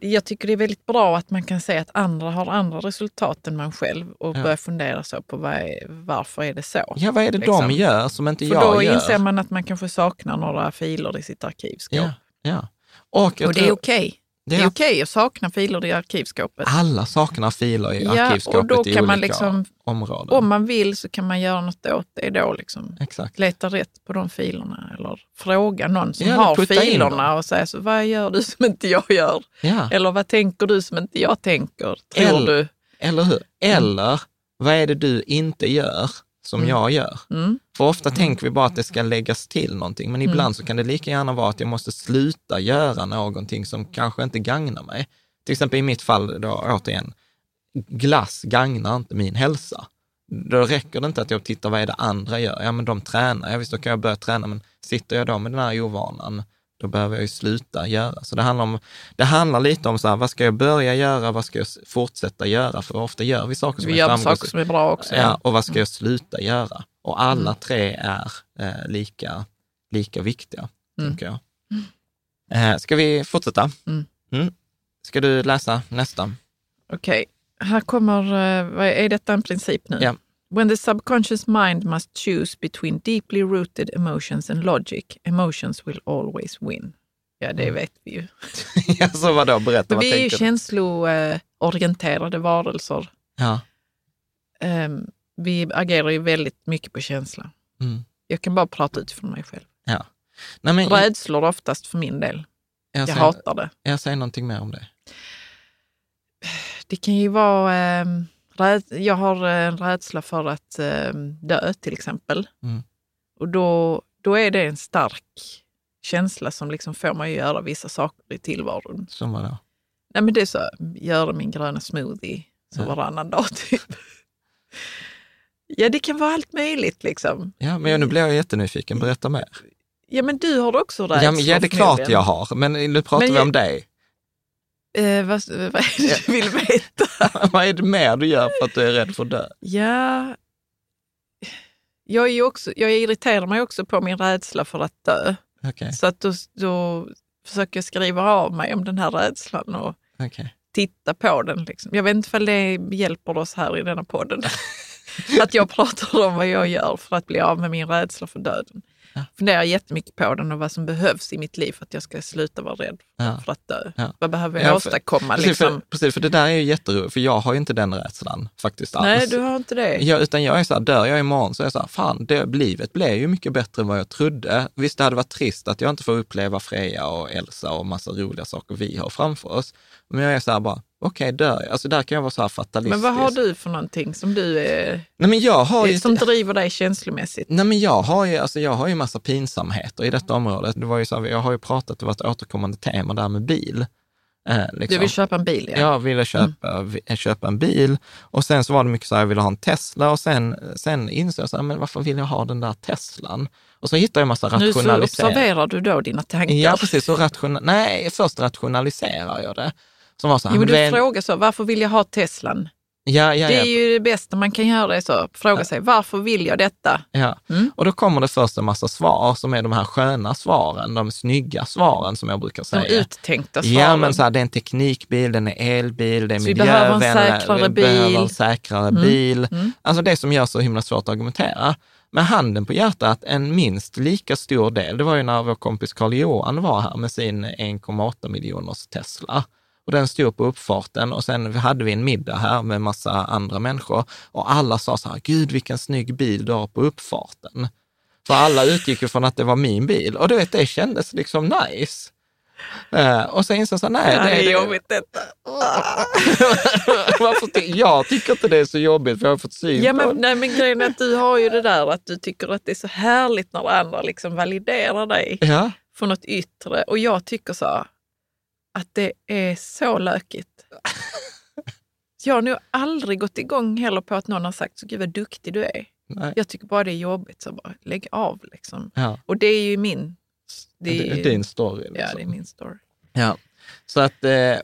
Jag tycker det är väldigt bra att man kan säga att andra har andra resultat än man själv och ja. börja fundera så på vad är, varför är det så? Ja, vad är det liksom. de gör som inte jag gör? För då gör. inser man att man kanske saknar några filer i sitt arkivskåp. Ja, ja. Och, och det är okej. Okay. Det är, är okej att sakna filer i arkivskåpet. Alla saknar filer i ja, arkivskåpet och då kan i olika man liksom, områden. Om man vill så kan man göra något åt det då. Liksom. Exakt. Leta rätt på de filerna eller fråga någon som ja, har filerna och säga så, vad gör du som inte jag gör? Ja. Eller vad tänker du som inte jag tänker? Tror eller, du? Eller hur? Eller mm. vad är det du inte gör som mm. jag gör? Mm. För ofta tänker vi bara att det ska läggas till någonting. Men ibland mm. så kan det lika gärna vara att jag måste sluta göra någonting som kanske inte gagnar mig. Till exempel i mitt fall då, återigen, glass gagnar inte min hälsa. Då räcker det inte att jag tittar vad är det andra gör. Ja, men de tränar. Ja, visst, då kan jag börja träna. Men sitter jag då med den här ovanan, då behöver jag ju sluta göra. Så det handlar, om, det handlar lite om så här, vad ska jag börja göra, vad ska jag fortsätta göra? För ofta gör vi saker som, vi är, gör saker som är bra också. Ja, och vad ska jag sluta göra? Och alla mm. tre är eh, lika, lika viktiga, mm. tänker jag. Eh, ska vi fortsätta? Mm. Mm. Ska du läsa nästa? Okej, okay. Här kommer, vad är detta en princip nu? Yeah. When the subconscious mind must choose between deeply rooted emotions and logic, emotions will always win. Ja, det mm. vet vi ju. Ja, så vadå? Berätta, vad tänker du? Vi är ju känsloorienterade varelser. Ja. Um, Vi agerar ju väldigt mycket på känsla. Mm. Jag kan bara prata utifrån mig själv. Ja. Nej, men rädslor oftast för min del. Jag, jag säger, hatar det. Jag säger någonting mer om det. Det kan ju vara... Eh, räd, jag har en rädsla för att eh, dö till exempel. Mm. Och då, då är det en stark känsla som liksom får mig att göra vissa saker i tillvaron. Som vadå? Nej, men det är så. Göra min gröna smoothie så ja. varannan dag typ. Ja, det kan vara allt möjligt liksom. Ja, men nu blir jag jättenyfiken. Berätta mer. Ja, men du har också rätt. Ja, men, ja det är klart jag har. Men nu pratar men, vi om dig. Eh, vad, vad är det ja. du vill veta? Vad är det mer du gör för att du är rädd för att dö? Ja, jag, är ju också, jag irriterar mig också på min rädsla för att dö. Okay. Så att då, då försöker jag skriva av mig om den här rädslan och okay. titta på den. Liksom. Jag vet inte om det hjälper oss här i denna podden. Att jag pratar om vad jag gör för att bli av med min rädsla för döden. Ja. Funderar jättemycket på den och vad som behövs i mitt liv för att jag ska sluta vara rädd ja. för att dö. Ja. Vad behöver jag ja, för, åstadkomma? Precis, liksom? för, precis, för det där är ju jätteroligt. För jag har ju inte den rädslan faktiskt alls. Nej, du har inte det. Jag, utan jag är så här, dör jag imorgon så är jag så här, fan, det, livet blev ju mycket bättre än vad jag trodde. Visst, det hade varit trist att jag inte får uppleva Freja och Elsa och massa roliga saker vi har framför oss. Men jag är så här bara... Okej, okay, dör jag. Alltså där kan jag vara så här fatalistisk. Men vad har du för någonting som du är, nej, men jag har ju, som driver dig känslomässigt? Nej, men jag har ju, alltså jag har ju massa pinsamheter i detta området. Det var ju så här, jag har ju pratat, det var ett återkommande tema där med bil. Eh, liksom. Du vill köpa en bil, ja. Jag ville köpa, mm. köpa en bil. Och sen så var det mycket så här, jag ville ha en Tesla. Och sen, sen insåg jag så här, men varför vill jag ha den där Teslan? Och så hittar jag en massa rationaliseringar. Nu så observerar du då dina tankar. Ja, precis. Så rational... Nej, först rationaliserar jag det. Som var så här, jo, men du frågar så, varför vill jag ha Teslan? Ja, ja, det är ja. ju det bästa man kan göra, är så fråga ja. sig, varför vill jag detta? Ja. Mm. Och då kommer det först en massa svar som är de här sköna svaren, de snygga svaren som jag brukar säga. De uttänkta svaren. Ja, men så här, det är en teknikbil, den är elbil, det är miljövänner. Vi behöver en säkrare bil. Behöver en säkrare mm. bil. Mm. Alltså det som gör så himla svårt att argumentera. Med handen på hjärtat, en minst lika stor del, det var ju när vår kompis Carl-Johan var här med sin en komma åtta miljoners Tesla. Och den stod på uppfarten och sen hade vi en middag här med massa andra människor. Och alla sa så här, gud vilken snygg bil du har på uppfarten. För alla utgick ju från att det var min bil. Och du vet, det kändes liksom nice. Uh, och sen insåg jag så här, nej. Det är, det är jobbigt detta. Jag tycker inte det är så jobbigt för jag har fått syn ja, men, på det. Nej, men grejen är att du har ju det där att du tycker att det är så härligt när andra liksom validerar dig ja. för något yttre. Och jag tycker så här, att det är så lökigt. Jag har nog aldrig gått igång heller på att någon har sagt så gud vad duktig du är. Nej. Jag tycker bara det är jobbigt, så bara lägg av liksom. Ja. Och det är ju min... Det är, det är din story. Liksom. Ja, det är min story. Ja. Så att,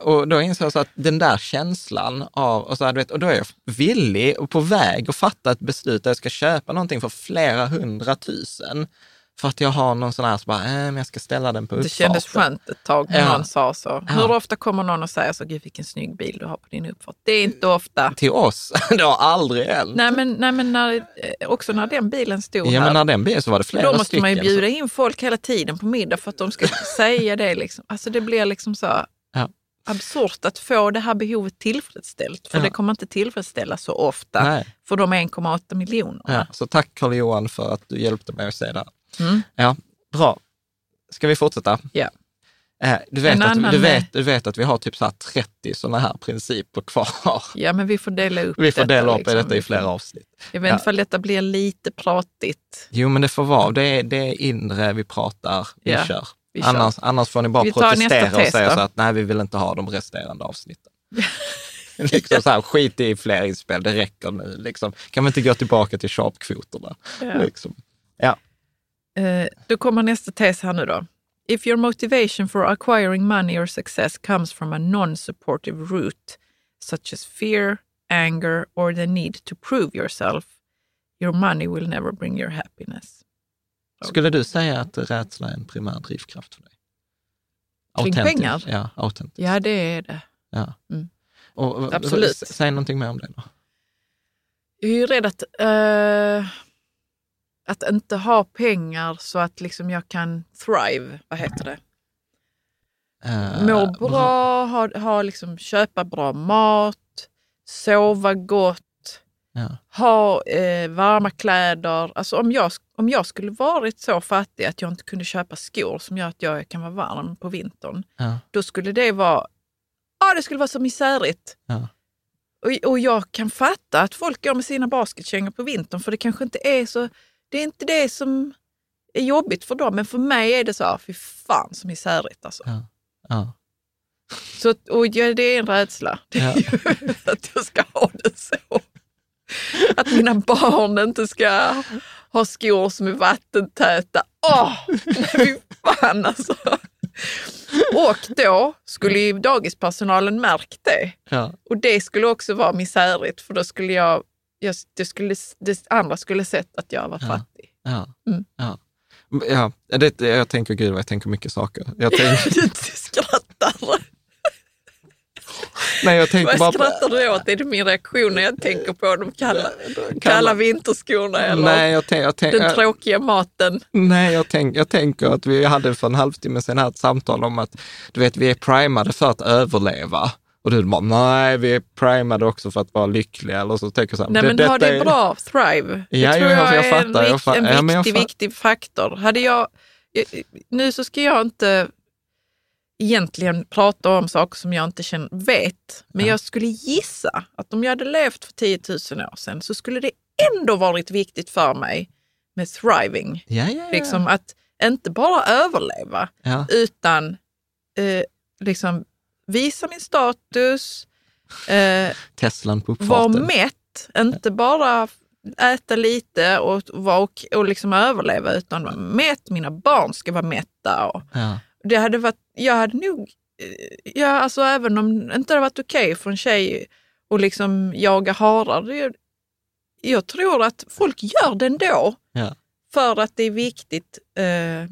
och då insåg jag så att den där känslan av, och, så här, du vet, och då är jag villig och på väg att fatta ett beslut där jag ska köpa någonting för flera hundratusen. För att jag har någon sån här som bara, äh, men jag ska ställa den på uppfarten. Det kändes skönt ett tag när ja. någon sa så. Ja. Hur ofta kommer någon och säger så, gud vilken snygg bil du har på din uppfart? Det är inte ofta. Till oss? Det har aldrig hänt. Nej, men, nej, men när, också när den bilen stod ja, här. Ja, men när den bilen så var det flera stycken. Då måste stycken, man ju bjuda in folk hela tiden på middag för att de ska säga det liksom. Alltså det blir liksom så ja. absurt att få det här behovet tillfredsställt. För ja. det kommer inte tillfredsställa så ofta. Nej. För de en komma åtta miljoner. Ja. Så tack Carl-Johan för att du hjälpte mig att säga det här. Mm. Ja, bra. Ska vi fortsätta? Ja. Eh, du, vet att, annan... du, vet, du vet att vi har typ så här trettio sådana här principer kvar. Ja, men vi får dela upp Vi får dela detta, upp liksom. detta i flera avsnitt. Jag vet inte ja. om detta blir lite pratigt. Jo, men det får vara. Det är, det är inre vi pratar, vi ja, kör. Vi kör. Annars, annars får ni bara protestera och säga så att nej, vi vill inte ha de resterande avsnitten. Liksom så här, skit i fler inspel, det räcker nu. Liksom. Kan vi inte gå tillbaka till sharpkvoterna? Ja. Liksom. Ja. Uh, då kommer nästa tes här nu då. If your motivation for acquiring money or success comes from a non-supportive root, such as fear, anger or the need to prove yourself, your money will never bring your happiness. Okay. Skulle du säga att rädsla är en primär drivkraft för dig? Kring pengar? Ja, autentiskt. Ja, det är det. Ja. Mm. Och, absolut. Säg någonting mer om det då. Jag är ju rädd att... Uh... Att inte ha pengar så att liksom jag kan thrive, vad heter det? Uh, Må bra, ha, ha liksom, köpa bra mat, sova gott, ja. ha eh, varma kläder. Alltså om jag, om jag skulle varit så fattig att jag inte kunde köpa skor som gör att jag kan vara varm på vintern, ja. då skulle det vara, ja, det skulle vara så misärigt. Ja. Och, och jag kan fatta att folk går med sina basketkängor på vintern för det kanske inte är så... Det är inte det som är jobbigt för dem. Men för mig är det så här, fy fan som misärigt alltså. Ja, ja. Så, och ja, det är en rädsla. Det är ja. ju att jag ska ha det så. Att mina barn inte ska ha skor som är vattentäta. Åh, oh, nej fy fan alltså. Och då skulle ju dagispersonalen märkt det. Ja. Och det skulle också vara misärigt för då skulle jag... Jag, det, skulle, det andra skulle sett att jag var ja, fattig. Ja, mm. ja. ja det, jag tänker gud vad jag tänker mycket saker. Jag tänker... Du skrattar. Nej, jag tänker vad skrattar bara... du åt? Det är min reaktion när jag tänker på de kalla, kalla vinterskorna eller nej, jag tänk, jag tänk, den tråkiga maten. Nej, jag, tänk, jag tänker att vi hade för en halvtimme sedan här ett samtal om att du vet, vi är primade för att överleva. Och du bara, nej, vi är primade också för att vara lyckliga. Eller så tänker jag så här, nej, men detta har det är... bra, thrive. Det ja, tror jag, jag är fattar, en, jag fa- en ja, viktig, jag fa- viktig faktor. Hade jag... Nu så ska jag inte egentligen prata om saker som jag inte känner, vet. Men ja. jag skulle gissa att om jag hade levt för tio tusen år sedan så skulle det ändå varit viktigt för mig med thriving. Ja, ja, ja. Liksom att inte bara överleva ja. utan eh, liksom... visa min status, eh, Teslan på var mätt, inte bara äta lite och, och, och liksom överleva utan vara mätt, mina barn ska vara mätta. Och, ja. det hade varit, jag hade nog, jag, alltså, även om det inte hade varit okej okay för en tjej och liksom jaga harar, det, jag tror att folk gör det ändå ja. för att det är viktigt... Eh,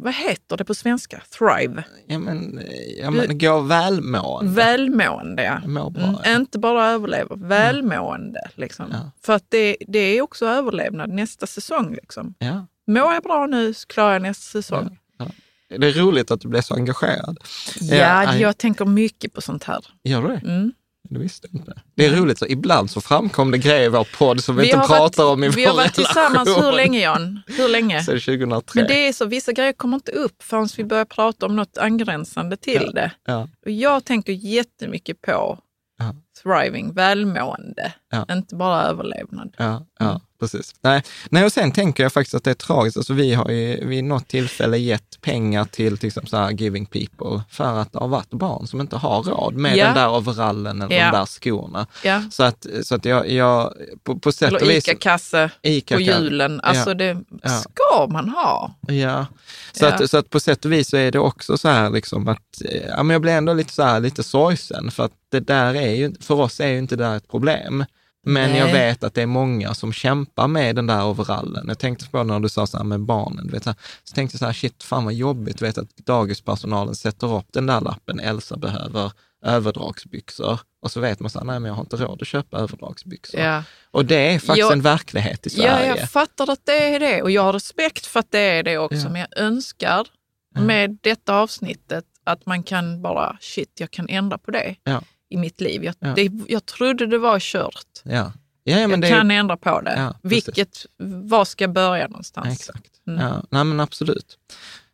vad heter det på svenska? Thrive. Ja, men, ja, men gå välmående. Välmående, ja. Mår bra, ja. Mm, inte bara överleva, välmående. Mm. Liksom. Ja. För att det, det är också överlevnad nästa säsong. Liksom. Ja. Mår jag bra nu så klarar jag nästa säsong. Ja. Ja. Det är roligt att du blev så engagerad. Ja, ja. jag tänker mycket på sånt här. Gör du det? Mm. Det visste inte. Det är roligt, så ibland så framkom det grejer i vår podd som vi, vi inte pratar varit, om i vår relation. Vi har varit tillsammans hur länge, Jan? Hur länge? Sen tjugohundratre. Men det är så, vissa grejer kommer inte upp förrän vi börjar prata om något angränsande till ja. det. Ja. Och jag tänker jättemycket på ja. thriving, välmående. Ja. Inte bara överlevnad. Ja, ja, precis. Nej. Nej, och sen tänker jag faktiskt att det är tragiskt. Alltså, vi har ju vid något tillfälle gett pengar till, till exempel så här Giving People för att det har varit barn som inte har råd med ja. den där overallen eller ja. de där skorna. Ja. Så att, så att jag, jag på, på sätt eller och vis... Ica-kasse på julen. Alltså ja. det ja. ska man ha. Ja, så, ja. Att, så att på sätt och vis så är det också så här liksom att ja, men jag blir ändå lite så här lite sorgsen för att det där är ju, för oss är ju inte det där ett problem. Men Nej. jag vet att det är många som kämpar med den där overallen. Jag tänkte på när du sa så här med barnen. Du vet, så, här, så tänkte jag så här, shit, fan vad jobbigt. Du vet att dagispersonalen sätter upp den där lappen. Elsa behöver överdragsbyxor. Och så vet man så här, nej men jag har inte råd att köpa överdragsbyxor. Ja. Och det är faktiskt jag, en verklighet i Sverige. Ja, jag fattar att det är det. Och jag har respekt för att det är det också. Ja. Men jag önskar ja. med detta avsnittet att man kan bara, shit, jag kan ändra på det. Ja. I mitt liv. Jag, ja. det, jag trodde det var kört. Ja. Ja, men jag det kan är... ändra på det. Ja, Vilket, var ska börja någonstans? Ja, exakt. Mm. Ja. Nej, men absolut.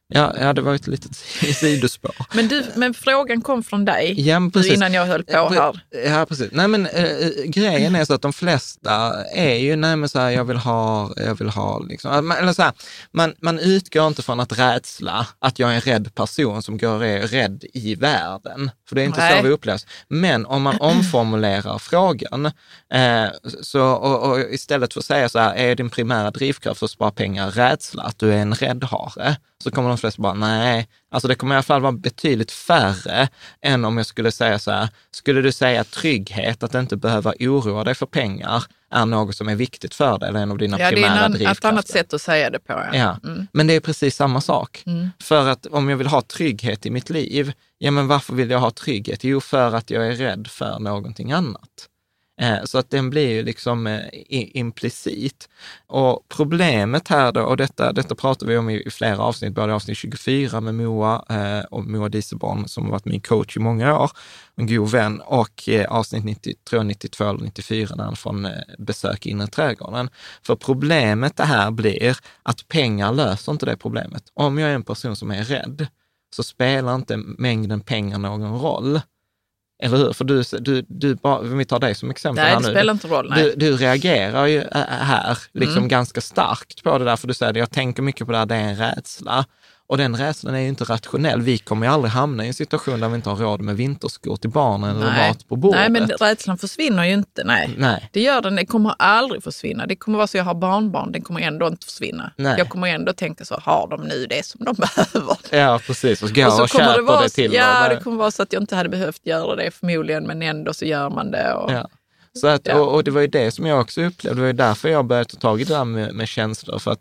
Ja, ja, det var ett litet sidospår. men, du, men frågan kom från dig ja, innan jag höll på här. Ja, precis. Nej, men äh, grejen är så att de flesta är ju, nej men så här, jag vill ha, jag vill ha liksom, eller så här, man, man utgår inte från att rädsla, att jag är en rädd person som går och är rädd i världen. För det är inte nej. så vi upplevs. Men om man omformulerar frågan äh, så, och, och istället för att säga så här, är din primära drivkraft för att spara pengar rädsla, att du är en räddhare? Så kommer de flesta bara, nej. Alltså det kommer i alla fall vara betydligt färre än om jag skulle säga så här, skulle du säga trygghet, att inte behöva oroa dig för pengar är något som är viktigt för dig, eller en av dina ja, primära drivkrafter. Ja, det är ett annat sätt att säga det på. Ja. Ja. Mm. Men det är precis samma sak. Mm. För att om jag vill ha trygghet i mitt liv, ja men varför vill jag ha trygghet? Jo, för att jag är rädd för någonting annat. Så att den blir ju liksom implicit. Och problemet här då, och detta, detta pratar vi om i flera avsnitt, både avsnitt tjugofyra med Moa och Moa Dieselborn som har varit min coach i många år, en god vän, och avsnitt nittiotvå eller nittiofyra där från Besök inre trädgården. För problemet det här blir att pengar löser inte det problemet. Om jag är en person som är rädd så spelar inte mängden pengar någon roll. Eller hur? För du, du, du bara, vi tar dig som exempel. Nej, det spelar inte roll. Nej. Du, du reagerar ju här liksom mm. ganska starkt på det där. För du säger, jag tänker mycket på det här, det är en rädsla. Och den rädslan är ju inte rationell. Vi kommer ju aldrig hamna i en situation där vi inte har råd med vinterskor till barnen nej. eller mat på bordet. Nej, men rädslan försvinner ju inte. Nej. nej. Det gör den, det kommer aldrig försvinna. Det kommer vara så, jag har barnbarn, den kommer ändå inte försvinna. Nej. Jag kommer ändå tänka så, har de nu det som de behöver? Ja, precis. Och, och så och kommer det vara det till ja, det kommer vara så att jag inte hade behövt göra det förmodligen, men ändå så gör man det. Och... Ja. Så att, ja. och, och det var ju det som jag också upplevde. Det var ju därför jag började ta tag i det där med, med känslor, för att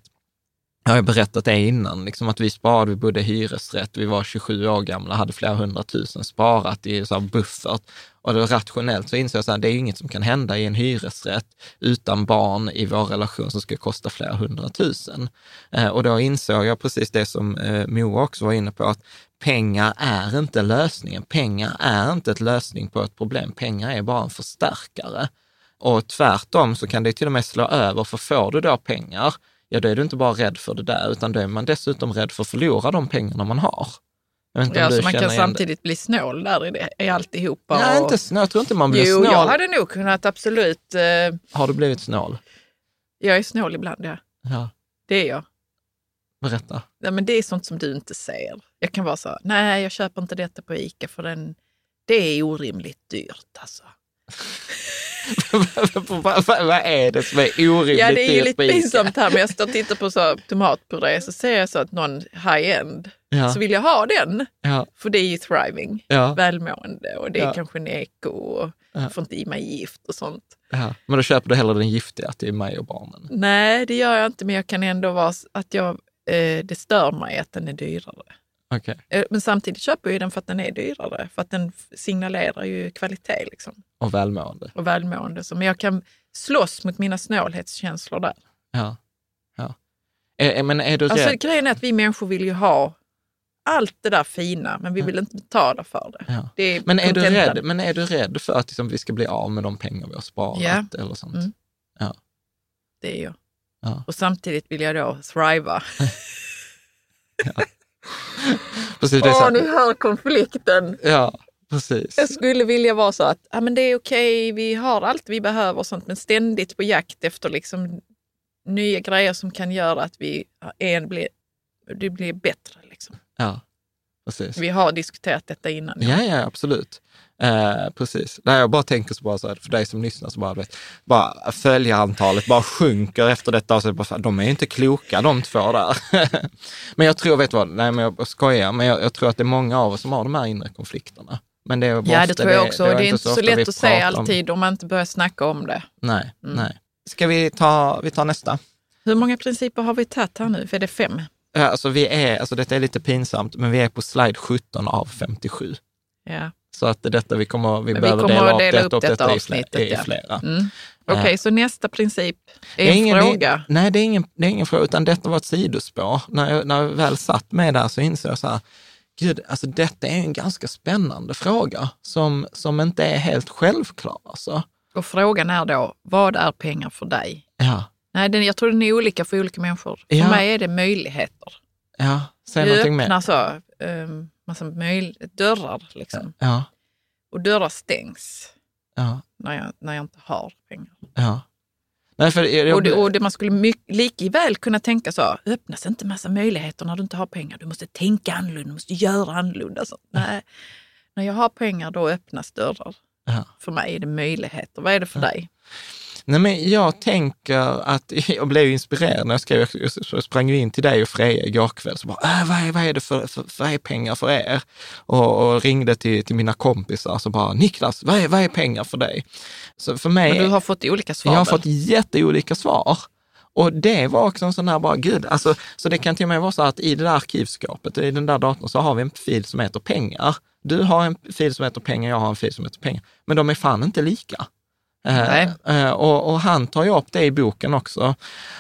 jag har berättat det innan, liksom att vi sparade, vi bodde i hyresrätt, vi var tjugosju år gamla, hade flera hundratusen sparat i så här buffert. Och då rationellt så insåg jag att det är inget som kan hända i en hyresrätt utan barn i vår relation som ska kosta flera hundratusen. Eh, och då insåg jag precis det som eh, Moa också var inne på, att pengar är inte lösningen. Pengar är inte ett lösning på ett problem. Pengar är bara en förstärkare. Och tvärtom så kan det till och med slå över, för får du då pengar, ja då är du inte bara rädd för det där, utan då är man dessutom rädd för att förlora de pengarna man har. Ja, så man kan samtidigt bli snål där i, det, i alltihopa. Nej, och... inte snål. Jag tror inte man blir jo, snål. Jo, jag hade nog kunnat absolut... Eh... Har du blivit snål? Jag är snål ibland, ja. ja. Det är jag. Berätta. Nej, men det är sånt som du inte säger. Jag kan vara så, nej jag köper inte detta på Ica för den, det är orimligt dyrt alltså. Vad är det som är orimligt? Ja, det är ju lite pinsamt här, men jag står och tittar på så tomatpuré, så ser jag så att någon high-end, ja. Så vill jag ha den, ja. För det är ju thriving, ja. Välmående, och det är ja. Kanske en eko och ja. Får inte i mig gift och sånt. Ja. Men då köper du hellre den giftiga till mig och barnen? Nej, det gör jag inte, men jag kan ändå vara att jag, eh, det stör mig att den är dyrare. Okay. Men samtidigt köper jag den för att den är dyrare, för att den signalerar ju kvalitet liksom. Och välmående. Och välmående. Så, men jag kan slåss mot mina snålhetskänslor där. Ja, ja. Är, men är du alltså, rädd? Grejen är att vi människor vill ju ha allt det där fina, men vi vill inte betala för det. Ja. Det är men, är du rädd, men är du rädd för att liksom, vi ska bli av med de pengar vi har sparat ja. Eller sånt? Mm. Ja, det är jag. Ja. Och samtidigt vill jag då thriva. ja. Precis, åh, nu hör konflikten. Ja, precis. Jag skulle vilja vara så att ja, men det är okej, vi har allt vi behöver och sånt, men ständigt på jakt efter liksom, nya grejer som kan göra att vi är, blir, det blir bättre. Liksom. Ja, precis. Vi har diskuterat detta innan. Ja, ja, ja absolut. Eh, precis. Nej, jag bara tänker så, bara så här, för dig som lyssnar så bara, vet, bara följarantalet bara sjunker efter detta och så bara, de är inte kloka de två där. Men jag tror, vet du vad, nej men jag skojar, men jag, jag tror att det är många av oss som har de här inre konflikterna. Men det är ja, det tror jag också. Det, det, det är inte så, så lätt att säga alltid om man inte börjar snacka om det. Nej, mm. nej. Ska vi ta, vi tar nästa? Hur många principer har vi tagit här nu? För är det fem? Ja, alltså vi är, alltså detta är lite pinsamt, men vi är på slide sjutton av femtiosju. Ja. Så att detta vi kommer, vi vi behöver kommer dela, dela upp, upp detta, detta avsnittet i flera. Ja. Mm. Okej, okay, så nästa princip är, är en ingen, fråga? Nej, det är, ingen, det är ingen fråga, utan detta var ett sidospår. När jag, när jag väl satt med där så insåg jag så här, gud, alltså detta är en ganska spännande fråga som, som inte är helt självklar. Alltså. Och frågan är då, vad är pengar för dig? Ja. Nej, den, jag tror den är olika för olika människor. Ja. För mig är det möjligheter. Ja, säg någonting mer. Alltså, um, massa möj- dörrar liksom. Ja. Och dörrar stängs ja. när, jag, när jag inte har pengar. Ja. Nej, för det... Och, det, och det man skulle mycket, lika väl kunna tänka så, öppnas inte massa möjligheter när du inte har pengar. Du måste tänka annorlunda, du måste göra annorlunda. Så, ja. Nej, när jag har pengar då öppnas dörrar. Ja. För mig är det möjligheter. Vad är det för ja. dig? Nej, men jag tänker att jag blev inspirerad när jag skrev, jag sprang in till dig och Freja igår kväll så bara, äh, vad, är, vad är det för, för vad är pengar för er? Och, och ringde till, till mina kompisar så bara, Niklas, vad är, vad är pengar för dig? Så för mig, men du har fått olika svar. Jag har fått jätteolika svar. Och det var också en sån här bara, gud, alltså, så det kan till och med vara så att i det där arkivskapet, i den där datorn så har vi en fil som heter pengar. Du har en fil som heter pengar, jag har en fil som heter pengar. Men de är fan inte lika. Uh, och, och han tar ju upp det i boken också,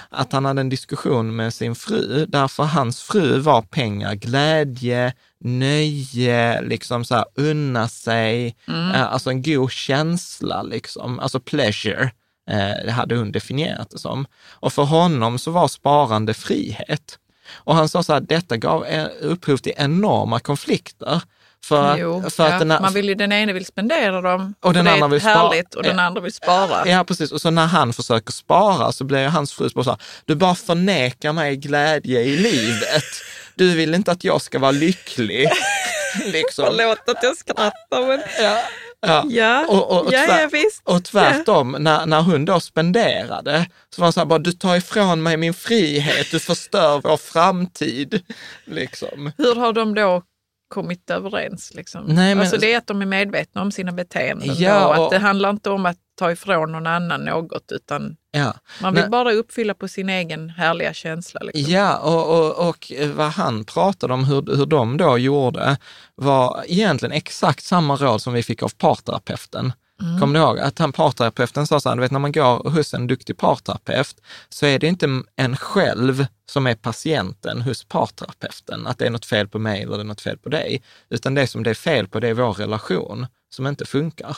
att han hade en diskussion med sin fru, därför hans fru var pengar, glädje, nöje, liksom så här, unna sig, mm. uh, alltså en god känsla liksom, alltså pleasure, uh, det hade hon definierat det som. Och för honom så var sparande frihet. Och han sa så här, detta gav upphov till enorma konflikter. För, jo, för ja. att den, man vill ju, den ena vill spendera dem och, och den andra vill härligt spara. Och den andra vill spara. Ja, precis. Och så när han försöker spara så blir hans fru så här, du bara förnekar mig glädje i livet. Du vill inte att jag ska vara lycklig. liksom. Förlåt att jag skrattar, men... Ja. Ja, ja, och, och, och, ja, tvär, ja visst. Och tvärtom, ja. när, när hon då spenderade så var han så här bara, du tar ifrån mig min frihet, du förstör vår framtid. Liksom. Hur har de då kommit överens liksom. Nej, men... alltså det är att de är medvetna om sina beteenden ja, och att och... det handlar inte om att ta ifrån någon annan något, utan ja. man vill Men, bara uppfylla på sin egen härliga känsla. Liksom. Ja, och, och, och vad han pratade om, hur, hur de då gjorde, var egentligen exakt samma råd som vi fick av parterapeuten. Mm. Kommer du ihåg att han, parterapeuten, sa så här, du vet, när man går hos en duktig parterapeut så är det inte en själv som är patienten hos parterapeuten, att det är något fel på mig eller det är något fel på dig, utan det som det är fel på, det är vår relation som inte funkar.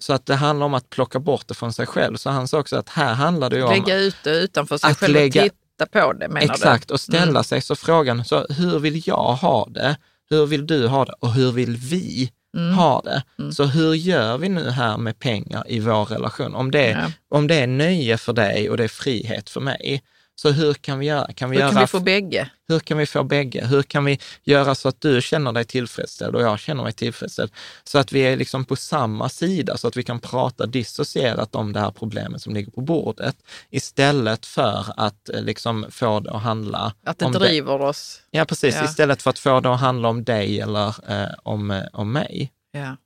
Så att det handlar om att plocka bort det från sig själv. Så han sa också att här handlar det ju om lägga ut det utanför sig själv lägga, och titta på det, menar exakt, du? Exakt, och ställa mm. sig så frågan, så hur vill jag ha det? Hur vill du ha det? Och hur vill vi Mm. har det. Mm. Så hur gör vi nu här med pengar i vår relation? Om det, ja. om det är nöje för dig och det är frihet för mig, så hur kan vi göra? Kan vi hur göra, kan vi få bägge? Hur kan vi få bägge? Hur kan vi göra så att du känner dig tillfredsställd och jag känner mig tillfredsställd? Så att vi är liksom på samma sida, så att vi kan prata dissocierat om det här problemet som ligger på bordet, istället för att liksom få det att handla att det om driver det. oss. Ja, precis. Ja. Istället för att få det att handla om dig eller eh, om, om mig. Ja.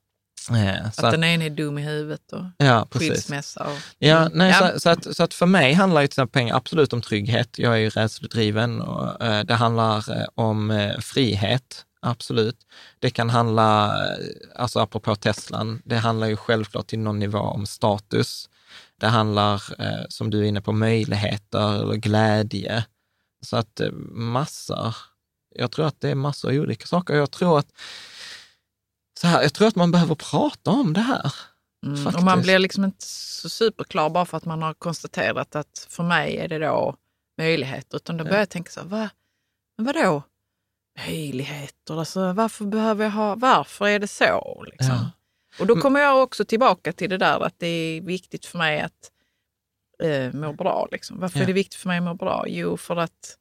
Ja, att, att den ena är dum i huvudet och ja, skilsmässa. Och, ja, nej, ja. Så, så, att, så att för mig handlar ju till exempel pengar absolut om trygghet. Jag är ju rädslodriven och eh, det handlar om eh, frihet, absolut. Det kan handla, alltså apropå Teslan, det handlar ju självklart till någon nivå om status. Det handlar, eh, som du är inne på, möjligheter och glädje. Så att eh, massor, jag tror att det är massor av olika saker. Jag tror att Så här, jag tror att man behöver prata om det här. Mm, och man blir liksom inte så superklar bara för att man har konstaterat att för mig är det då möjligheter. Utan då börjar jag tänka så här, vad, vadå? Möjligheter? Alltså, varför behöver jag ha, varför är det så? Liksom? Ja. Och då kommer jag också tillbaka till det där att det är viktigt för mig att eh, må bra. Liksom. Varför ja. är det viktigt för mig att må bra? Jo, för att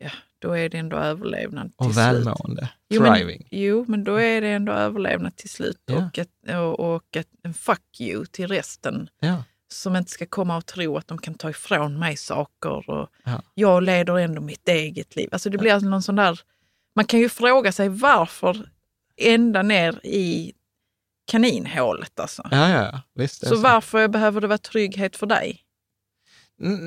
ja, då är det ändå överlevnad till slut. Och välmående. Jo men, jo, men då är det ändå överlevnad till slut. Yeah. Och, ett, och, och ett, en fuck you till resten. Yeah. Som inte ska komma och tro att de kan ta ifrån mig saker. Och yeah. jag leder ändå mitt eget liv. Alltså det blir yeah. någon sån där... Man kan ju fråga sig varför ända ner i kaninhålet. Alltså. Ja, ja, visst. Så varför behöver det vara trygghet för dig?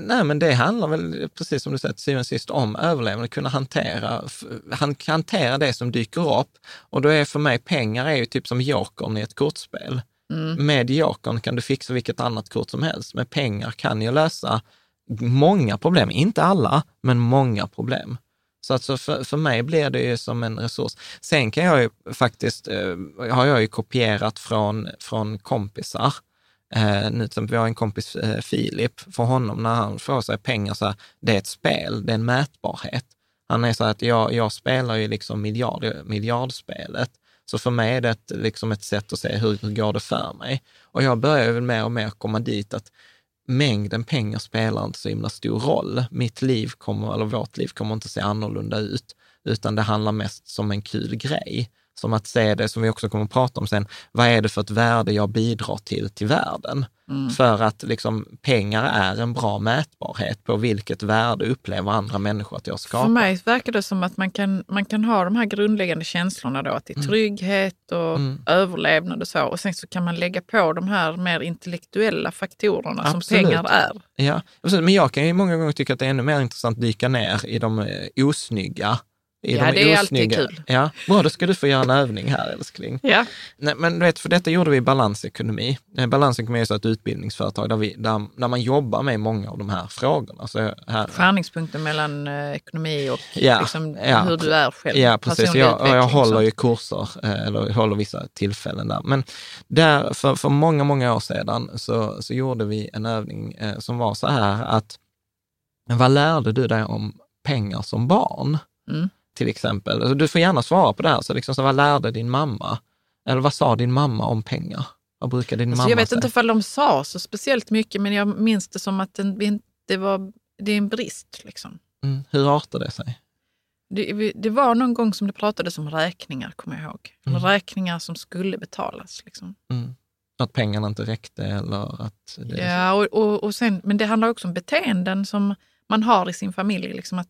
Nej, men det handlar väl, precis som du säger, till syvende och sist om överlevnad, kunna hantera, han hantera det som dyker upp. Och då är för mig, pengar är ju typ som jokern i ett kortspel. Mm. Med jokern kan du fixa vilket annat kort som helst. Med pengar kan jag lösa många problem, inte alla, men många problem. Så alltså för, för mig blir det ju som en resurs. Sen kan jag ju faktiskt, eh, har jag ju kopierat från, från kompisar. Eh, nu som vi har en kompis, eh, Filip, för honom när han får sig pengar så här, det är ett spel, det är en mätbarhet. Han är så här att jag, jag spelar ju liksom miljard, miljardspelet, så för mig är det ett, liksom ett sätt att se hur, hur går det för mig. Och jag börjar väl mer och mer komma dit att mängden pengar spelar inte så himla stor roll. Mitt liv kommer, eller vårt liv kommer inte se annorlunda ut, utan det handlar mest som en kul grej. Som att se det, som vi också kommer att prata om sen, vad är det för ett värde jag bidrar till till världen? Mm. För att liksom, pengar är en bra mätbarhet på vilket värde upplever andra människor att jag skapar. För mig verkar det som att man kan, man kan ha de här grundläggande känslorna då, att det är trygghet och mm. överlevnad och så. Och sen så kan man lägga på de här mer intellektuella faktorerna Absolut. som pengar är. Ja, men jag kan ju många gånger tycka att det är ännu mer intressant att dyka ner i de osnygga. I ja, de det är osnygga. Alltid kul. Ja, bra, då ska du få göra en övning här, älskling. Ja. Nej, men du vet, för detta gjorde vi i balansekonomi. Balansekonomi är så ett utbildningsföretag där, vi, där, där man jobbar med många av de här frågorna. Så här, skärningspunkten mellan eh, ekonomi och ja, liksom, ja, hur du är själv. Ja, precis. Jag, och jag håller ju kurser, eller håller vissa tillfällen där. Men där, för, för många, många år sedan så, så gjorde vi en övning eh, som var så här att, vad lärde du dig om pengar som barn? Mm. Till exempel, alltså, du får gärna svara på det här, så liksom, så vad lärde din mamma, eller vad sa din mamma om pengar? Vad brukar din alltså, mamma jag vet säga? Inte ifall de sa så speciellt mycket, men jag minns det som att den, det, var, det är en brist liksom. Mm. Hur artade det sig? Det, det var någon gång som det pratades om räkningar, kommer jag ihåg. Mm. Räkningar som skulle betalas liksom. Mm. Att pengarna inte räckte eller att det... Ja, och, och, och sen, men det handlar också om beteenden som man har i sin familj liksom, att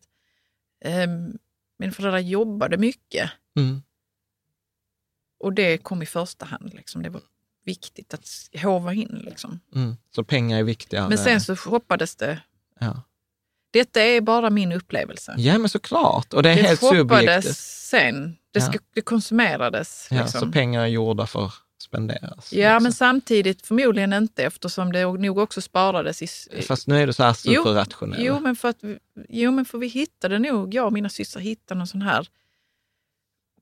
um, min föräldrar jobbade mycket. Mm. Och det kom i första hand. Liksom. Det var viktigt att håva in. Liksom. Mm. Så pengar är viktiga. Men sen så hoppades det. Ja. Detta är bara min upplevelse. Ja, men såklart. Och det är det helt subjektivt. Sen. Det, ska, ja. det konsumerades. Liksom. Ja, så pengar är gjorda för spenderas. Ja, liksom. Men samtidigt förmodligen inte, eftersom det nog också sparades. I... Fast nu är det så här superrationellt. Jo, men för att, jo, men för vi hittade nog, jag och mina systrar hittade någon sån här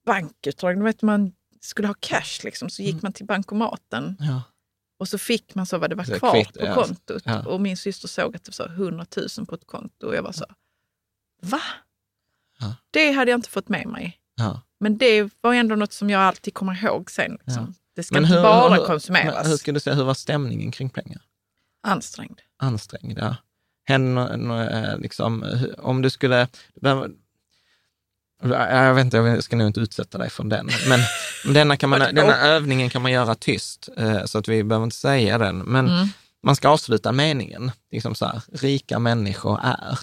bankutdrag. Du vet, man skulle ha cash liksom, så gick mm. man till bankomaten. Ja. Och så fick man så vad det var kvar kvitt, på ja. kontot. Ja. Och min syster såg att det var hundra tusen på ett konto. Och jag var så, va? Ja. Det hade jag inte fått med mig. Ja. Men det var ändå något som jag alltid kommer ihåg sen. Liksom. Ja. Det ska men inte hur, bara hur, konsumeras. Hur skulle du säga, hur var stämningen kring pengar? Ansträngd. Ansträngd, ja. Henne, liksom, om du skulle... Jag vet inte, jag ska nog inte utsätta dig från den. Men denna, kan man, denna övningen kan man göra tyst, så att vi behöver inte säga den. Men mm. man ska avsluta meningen. Liksom så här, rika människor är...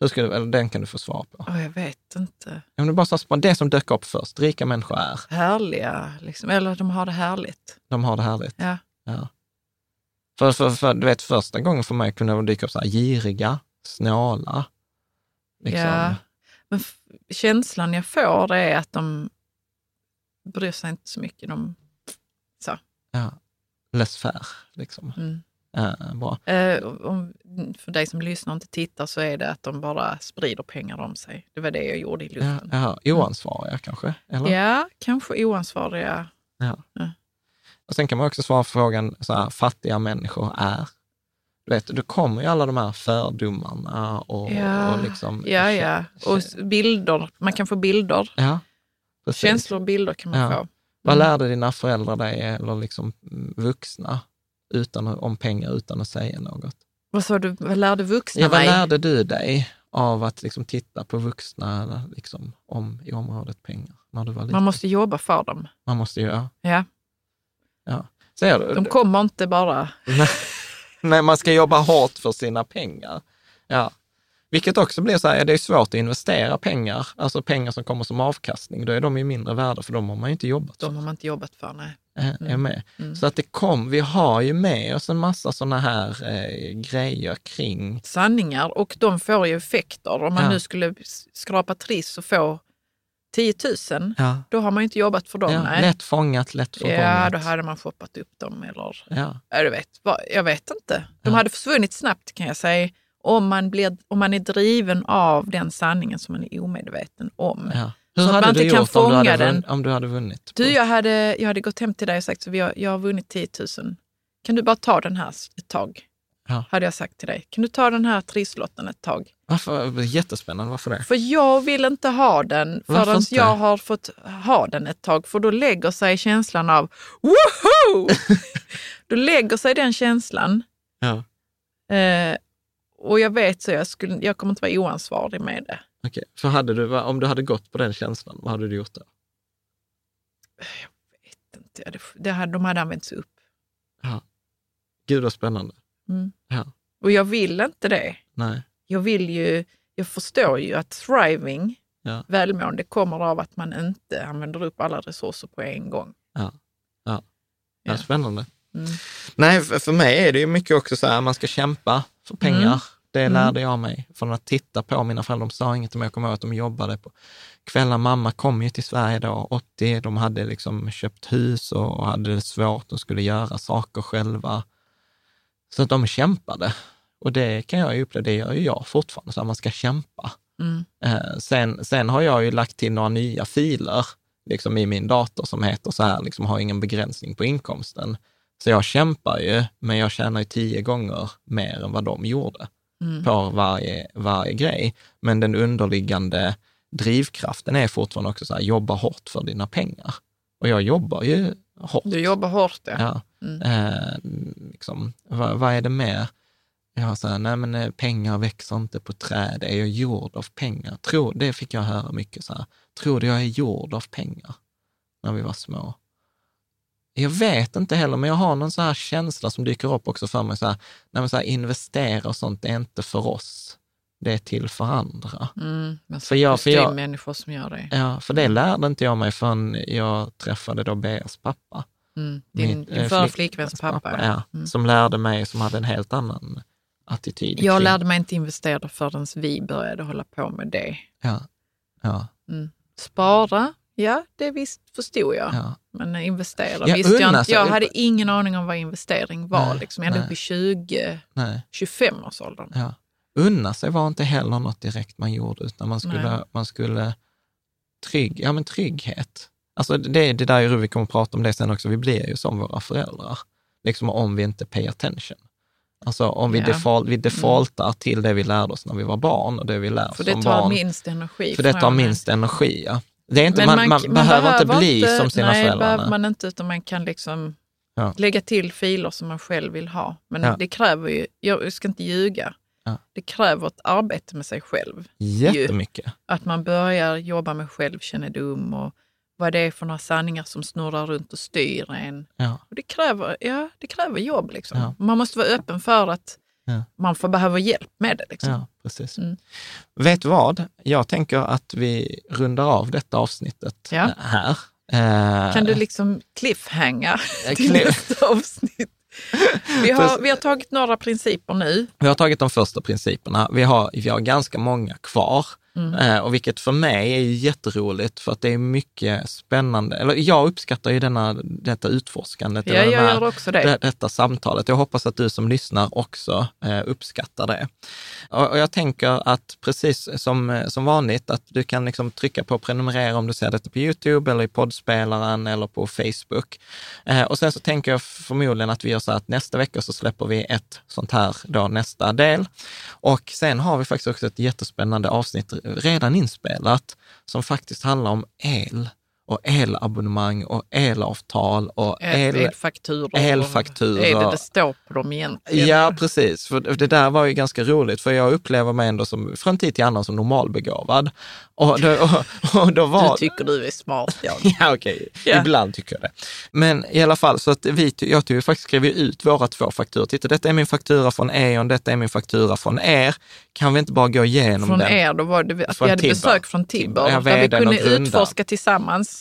Hur ska du, eller den kan du få svar på. Oh, jag vet inte. Om du bara sa det som dök upp först. Rika människor är... Härliga, liksom. Eller de har det härligt. De har det härligt. Ja. ja. För, för, för du vet, första gången för mig kunde det dyka upp så här, giriga, snåla. Liksom. Ja. Men f- känslan jag får det är att de bryr sig inte så mycket. De, så. Ja. Laissez-faire, liksom. Mm. Ja, bra. Eh, om, för dig som lyssnar och inte tittar så är det att de bara sprider pengar om sig. Det var det jag gjorde i luften. Ja, ja, oansvariga kanske? Eller? Ja, kanske oansvariga. Ja. Ja. Och sen kan man också svara på frågan så här, fattiga människor är. Du vet, då kommer ju alla de här fördomarna och, ja. och liksom... Ja, ja. Och bilder. Man kan få bilder. Ja, känslor och bilder kan man ja. få. Mm. Vad lärde dina föräldrar dig eller liksom vuxna? Utan, om pengar utan att säga något. Vad sa du? Vad lärde vuxna ja, vad mig? Vad lärde du dig av att liksom titta på vuxna liksom, om, i området pengar? När du var liten? Man måste jobba för dem. Man måste göra. Ja. ja. Ser du? De kommer inte bara... Nej, man ska jobba hårt för sina pengar. Ja. Vilket också blir så här, ja, det är svårt att investera pengar. Alltså pengar som kommer som avkastning. Då är de ju mindre värda för de har man ju inte jobbat för. De har man inte jobbat för, nej. Är med. Mm. Så att det kom, vi har ju med oss en massa såna här eh, grejer kring sanningar och de får ju effekter. Om man ja. nu skulle skrapa triss och få tio tusen ja. då har man ju inte jobbat för dem. Ja. Lätt fångat, lätt förgångat. Ja, då hade man shoppat upp dem eller ja. jag, vet, jag vet inte. De ja. hade försvunnit snabbt kan jag säga om man, blir, om man är driven av den sanningen som man är omedveten om. Ja. Hur så hade man du inte gjort kan om, du hade vunnit, om du hade vunnit? Du, jag hade, jag hade gått hem till dig och sagt så jag, jag har vunnit tio tusen. Kan du bara ta den här ett tag? Ja. Hade jag sagt till dig. Kan du ta den här trisslotten ett tag? Varför? Jättespännande, varför det? För jag vill inte ha den förrän inte? jag har fått ha den ett tag. För då lägger sig känslan av woho! Då lägger sig den känslan. Ja. Eh, och jag vet så jag, skulle, jag kommer inte vara oansvarig med det. Okej, så hade du, om du hade gått på den känslan, vad hade du gjort då? Jag vet inte, det hade, de hade använts upp. Ja. Gud vad spännande. Mm. Ja. Och jag vill inte det. Nej. Jag vill ju, jag förstår ju att thriving, ja. välmående kommer av att man inte använder upp alla resurser på en gång. Ja, ja. Det är ja. spännande. Mm. Nej, för mig är det ju mycket också så här, man ska kämpa för pengar. Mm. Det lärde jag mig från att titta på mina föräldrar. De sa inget om jag kommer ihåg att de jobbade på kvällar. Mamma kom ju till Sverige då, åttio. De hade liksom köpt hus och hade det svårt och skulle göra saker själva. Så att de kämpade. Och det kan jag ju uppleva, det gör ju jag fortfarande. Så att man ska kämpa. Mm. Eh, sen, sen har jag ju lagt till några nya filer liksom i min dator som heter så här, liksom har ingen begränsning på inkomsten. Så jag kämpar ju, men jag tjänar ju tio gånger mer än vad de gjorde. Mm. På varje, varje grej. Men den underliggande drivkraften är fortfarande också så här, jobba hårt för dina pengar. Och jag jobbar ju hårt. Du jobbar hårt, ja. ja. Mm. Eh, liksom, vad, vad är det mer? Jag säger, nej men pengar växer inte på träd. Det är jag gjord av pengar. Tror, det fick jag höra mycket så här. Tror du jag är gjord av pengar? När vi var små. Jag vet inte heller, men jag har någon så här känsla som dyker upp också för mig. Så här, när man så här investerar och sånt, det är inte för oss. Det är till för andra. Mm, men för jag, för jag, det är människor som gör det. Ja, för det lärde inte jag mig förrän jag träffade då Bers pappa. Mm. Din, din förflickväns pappa. pappa ja. mm. Som lärde mig, som hade en helt annan attityd. Jag kring. lärde mig inte investera förrän vi började hålla på med det. Ja. ja. Mm. Spara, ja det visst förstod jag. Ja. Men investera jag visste jag inte. Jag hade ingen aning om vad investering var. Nej, liksom. Jag hade på tjugo, tjugofem års åldern. Ja. Unna sig var inte heller något direkt man gjorde, utan man skulle, man skulle trygg, ja men trygghet. Alltså det, det där är ju vi kommer att prata om det sen också. Vi blir ju som våra föräldrar. Liksom om vi inte pay attention. Alltså om vi, ja. default, vi defaultar mm. till det vi lärde oss när vi var barn och det vi lärde oss som barn. För det tar barn. minst energi. För det tar minst energi, ja. Det är inte, man, man, man, man behöver, behöver inte bli inte, som sina nej, föräldrar. Nej, behöver man inte, utan man kan liksom ja. lägga till filer som man själv vill ha. Men ja. det kräver ju, jag ska inte ljuga. Ja. Det kräver ett arbete med sig själv. Jättemycket. Ju, att man börjar jobba med självkännedom och vad det är för några sanningar som snurrar runt och styr en. Ja. Och det, kräver, ja, det kräver jobb. Liksom. Ja. Man måste vara öppen för att ja. man får behöva hjälp med det. Liksom. Ja, precis. Mm. Vet vad? Jag tänker att vi rundar av detta avsnittet ja. här. Kan du liksom cliffhanga till nästa avsnitt? Vi har, vi har tagit några principer nu. Vi har tagit de första principerna. Vi har, vi har ganska många kvar. Mm. Och vilket för mig är jätteroligt, för att det är mycket spännande. Eller jag uppskattar ju denna, detta utforskandet. Ja, jag gör också det. Det, detta samtalet. Jag hoppas att du som lyssnar också eh, uppskattar det. Och, och jag tänker att precis som, som vanligt, att du kan liksom trycka på prenumerera om du ser detta på YouTube eller i poddspelaren eller på Facebook. Eh, och sen så tänker jag förmodligen att vi gör så att nästa vecka så släpper vi ett sånt här då nästa del. Och sen har vi faktiskt också ett jättespännande avsnitt redan inspelat som faktiskt handlar om el och elabonnemang och elavtal och el, elfakturor. elfakturor. Är det det står på dem egentligen? Ja, precis. För det där var ju ganska roligt, för jag upplever mig ändå som, från tid till annan, som normalbegåvad. Och då, och, och då var... Du tycker du är smart, jag. Ja, okej. Okay. Ja. Ibland tycker jag det. Men i alla fall, så att vi, jag tycker vi faktiskt skrev ut våra två fakturor. Titta, detta är min faktura från Eon, detta är min faktura från er. Kan vi inte bara gå igenom från den? Från er, då var det vi, att vi hade Tibber. besök från Tibber. Ja, där vi kunde utforska tillsammans.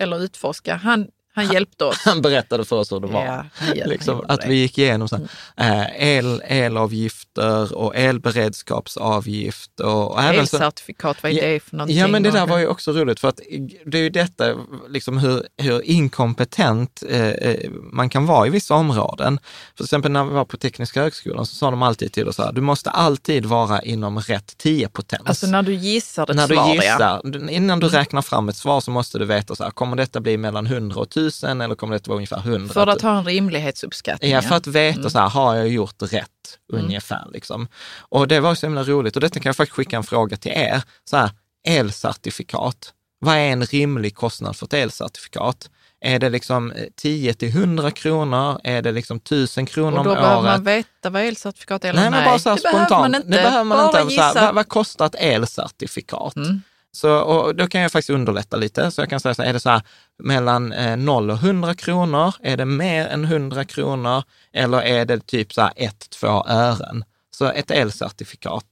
Eller utforska. Han, han, han hjälpte oss. Han berättade för oss hur det var. Ja, hjälpte, liksom, att det. vi gick igenom så här, eh, el, elavgifter och elberedskapsavgift. Och, och elcertifikat, så, vad är det för någonting? Ja, men det där var ju också roligt. För att det är ju detta, liksom, hur, hur inkompetent eh, man kan vara i vissa områden. För exempel när vi var på Tekniska högskolan så sa de alltid till oss här, du måste alltid vara inom rätt tio potens. Alltså när du gissar ett när svar, du gissar, ja. Innan du räknar fram ett svar så måste du veta så här, kommer detta bli mellan hundra och tusen eller kommer det vara ungefär hundra? För att ha en rimlighetsuppskattning. Ja, för att veta mm. så här, har jag gjort rätt mm. ungefär liksom. Och det var så himla roligt, och detta kan jag faktiskt skicka en fråga till er. Så här, elcertifikat. Vad är en rimlig kostnad för ett elcertifikat? Är det liksom tio till hundra kronor? Är det liksom tusen kronor om året? Och då behöver året? man veta vad elcertifikat är eller nej. Nej, men bara så här, det spontant. Behöver man inte. Det behöver man bara inte. Gissa. Så här, vad, vad kostar ett elcertifikat? Mm. Så, och då kan jag faktiskt underlätta lite. Så jag kan säga så här, är det så här mellan noll och hundra kronor? Är det mer än hundra kronor? Eller är det typ så här ett till två ören? Så ett elcertifikat,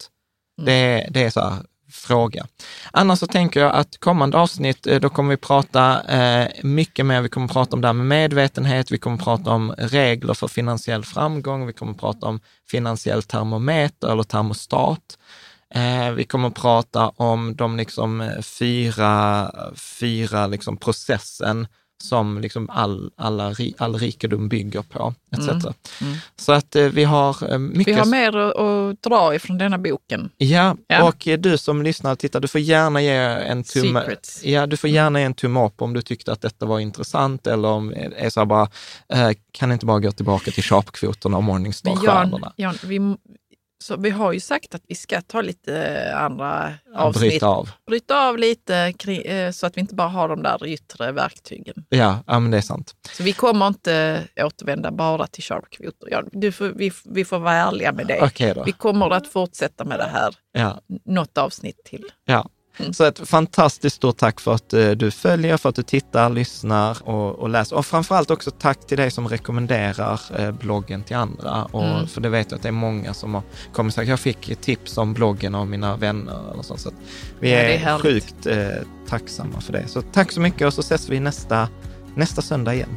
mm. det, det är så här fråga. Annars så tänker jag att kommande avsnitt, då kommer vi prata eh, mycket mer. Vi kommer prata om det här med medvetenhet, vi kommer prata om regler för finansiell framgång, vi kommer prata om finansiell termometer eller termostat. Eh, vi kommer prata om de liksom fyra, fyra liksom processen som liksom all, alla, all rikedom bygger på, et cetera. Mm. Mm. Så att vi har mycket... Vi har mer att dra ifrån denna boken. Ja, ja. Och du som lyssnar och tittar, du får gärna ge en tumme... Secrets. Ja, du får gärna ge en tumme upp om du tyckte att detta var intressant, eller om är så här bara, kan inte bara gå tillbaka till sharpkvoterna och Morningstar-stjärnorna. Men Jan, Jan vi... Så vi har ju sagt att vi ska ta lite andra avsnitt. Bryta av. Bryta av lite kring, så att vi inte bara har de där yttre verktygen. Ja, ja men det är sant. Så vi kommer inte återvända bara till sharpkvotor. Ja, du får, vi, vi får vara ärliga med det. Okej då. Vi kommer att fortsätta med det här. Ja. Något avsnitt till. Ja. Mm. Så ett fantastiskt stort tack för att du följer, för att du tittar, lyssnar och, och läser. Och framförallt också tack till dig som rekommenderar bloggen till andra. Och mm. För det vet jag att det är många som har kommit och sagt, jag fick tips om bloggen av mina vänner. Eller sånt, så vi är, ja, är sjukt eh, tacksamma för det. Så tack så mycket, och så ses vi nästa, nästa söndag igen.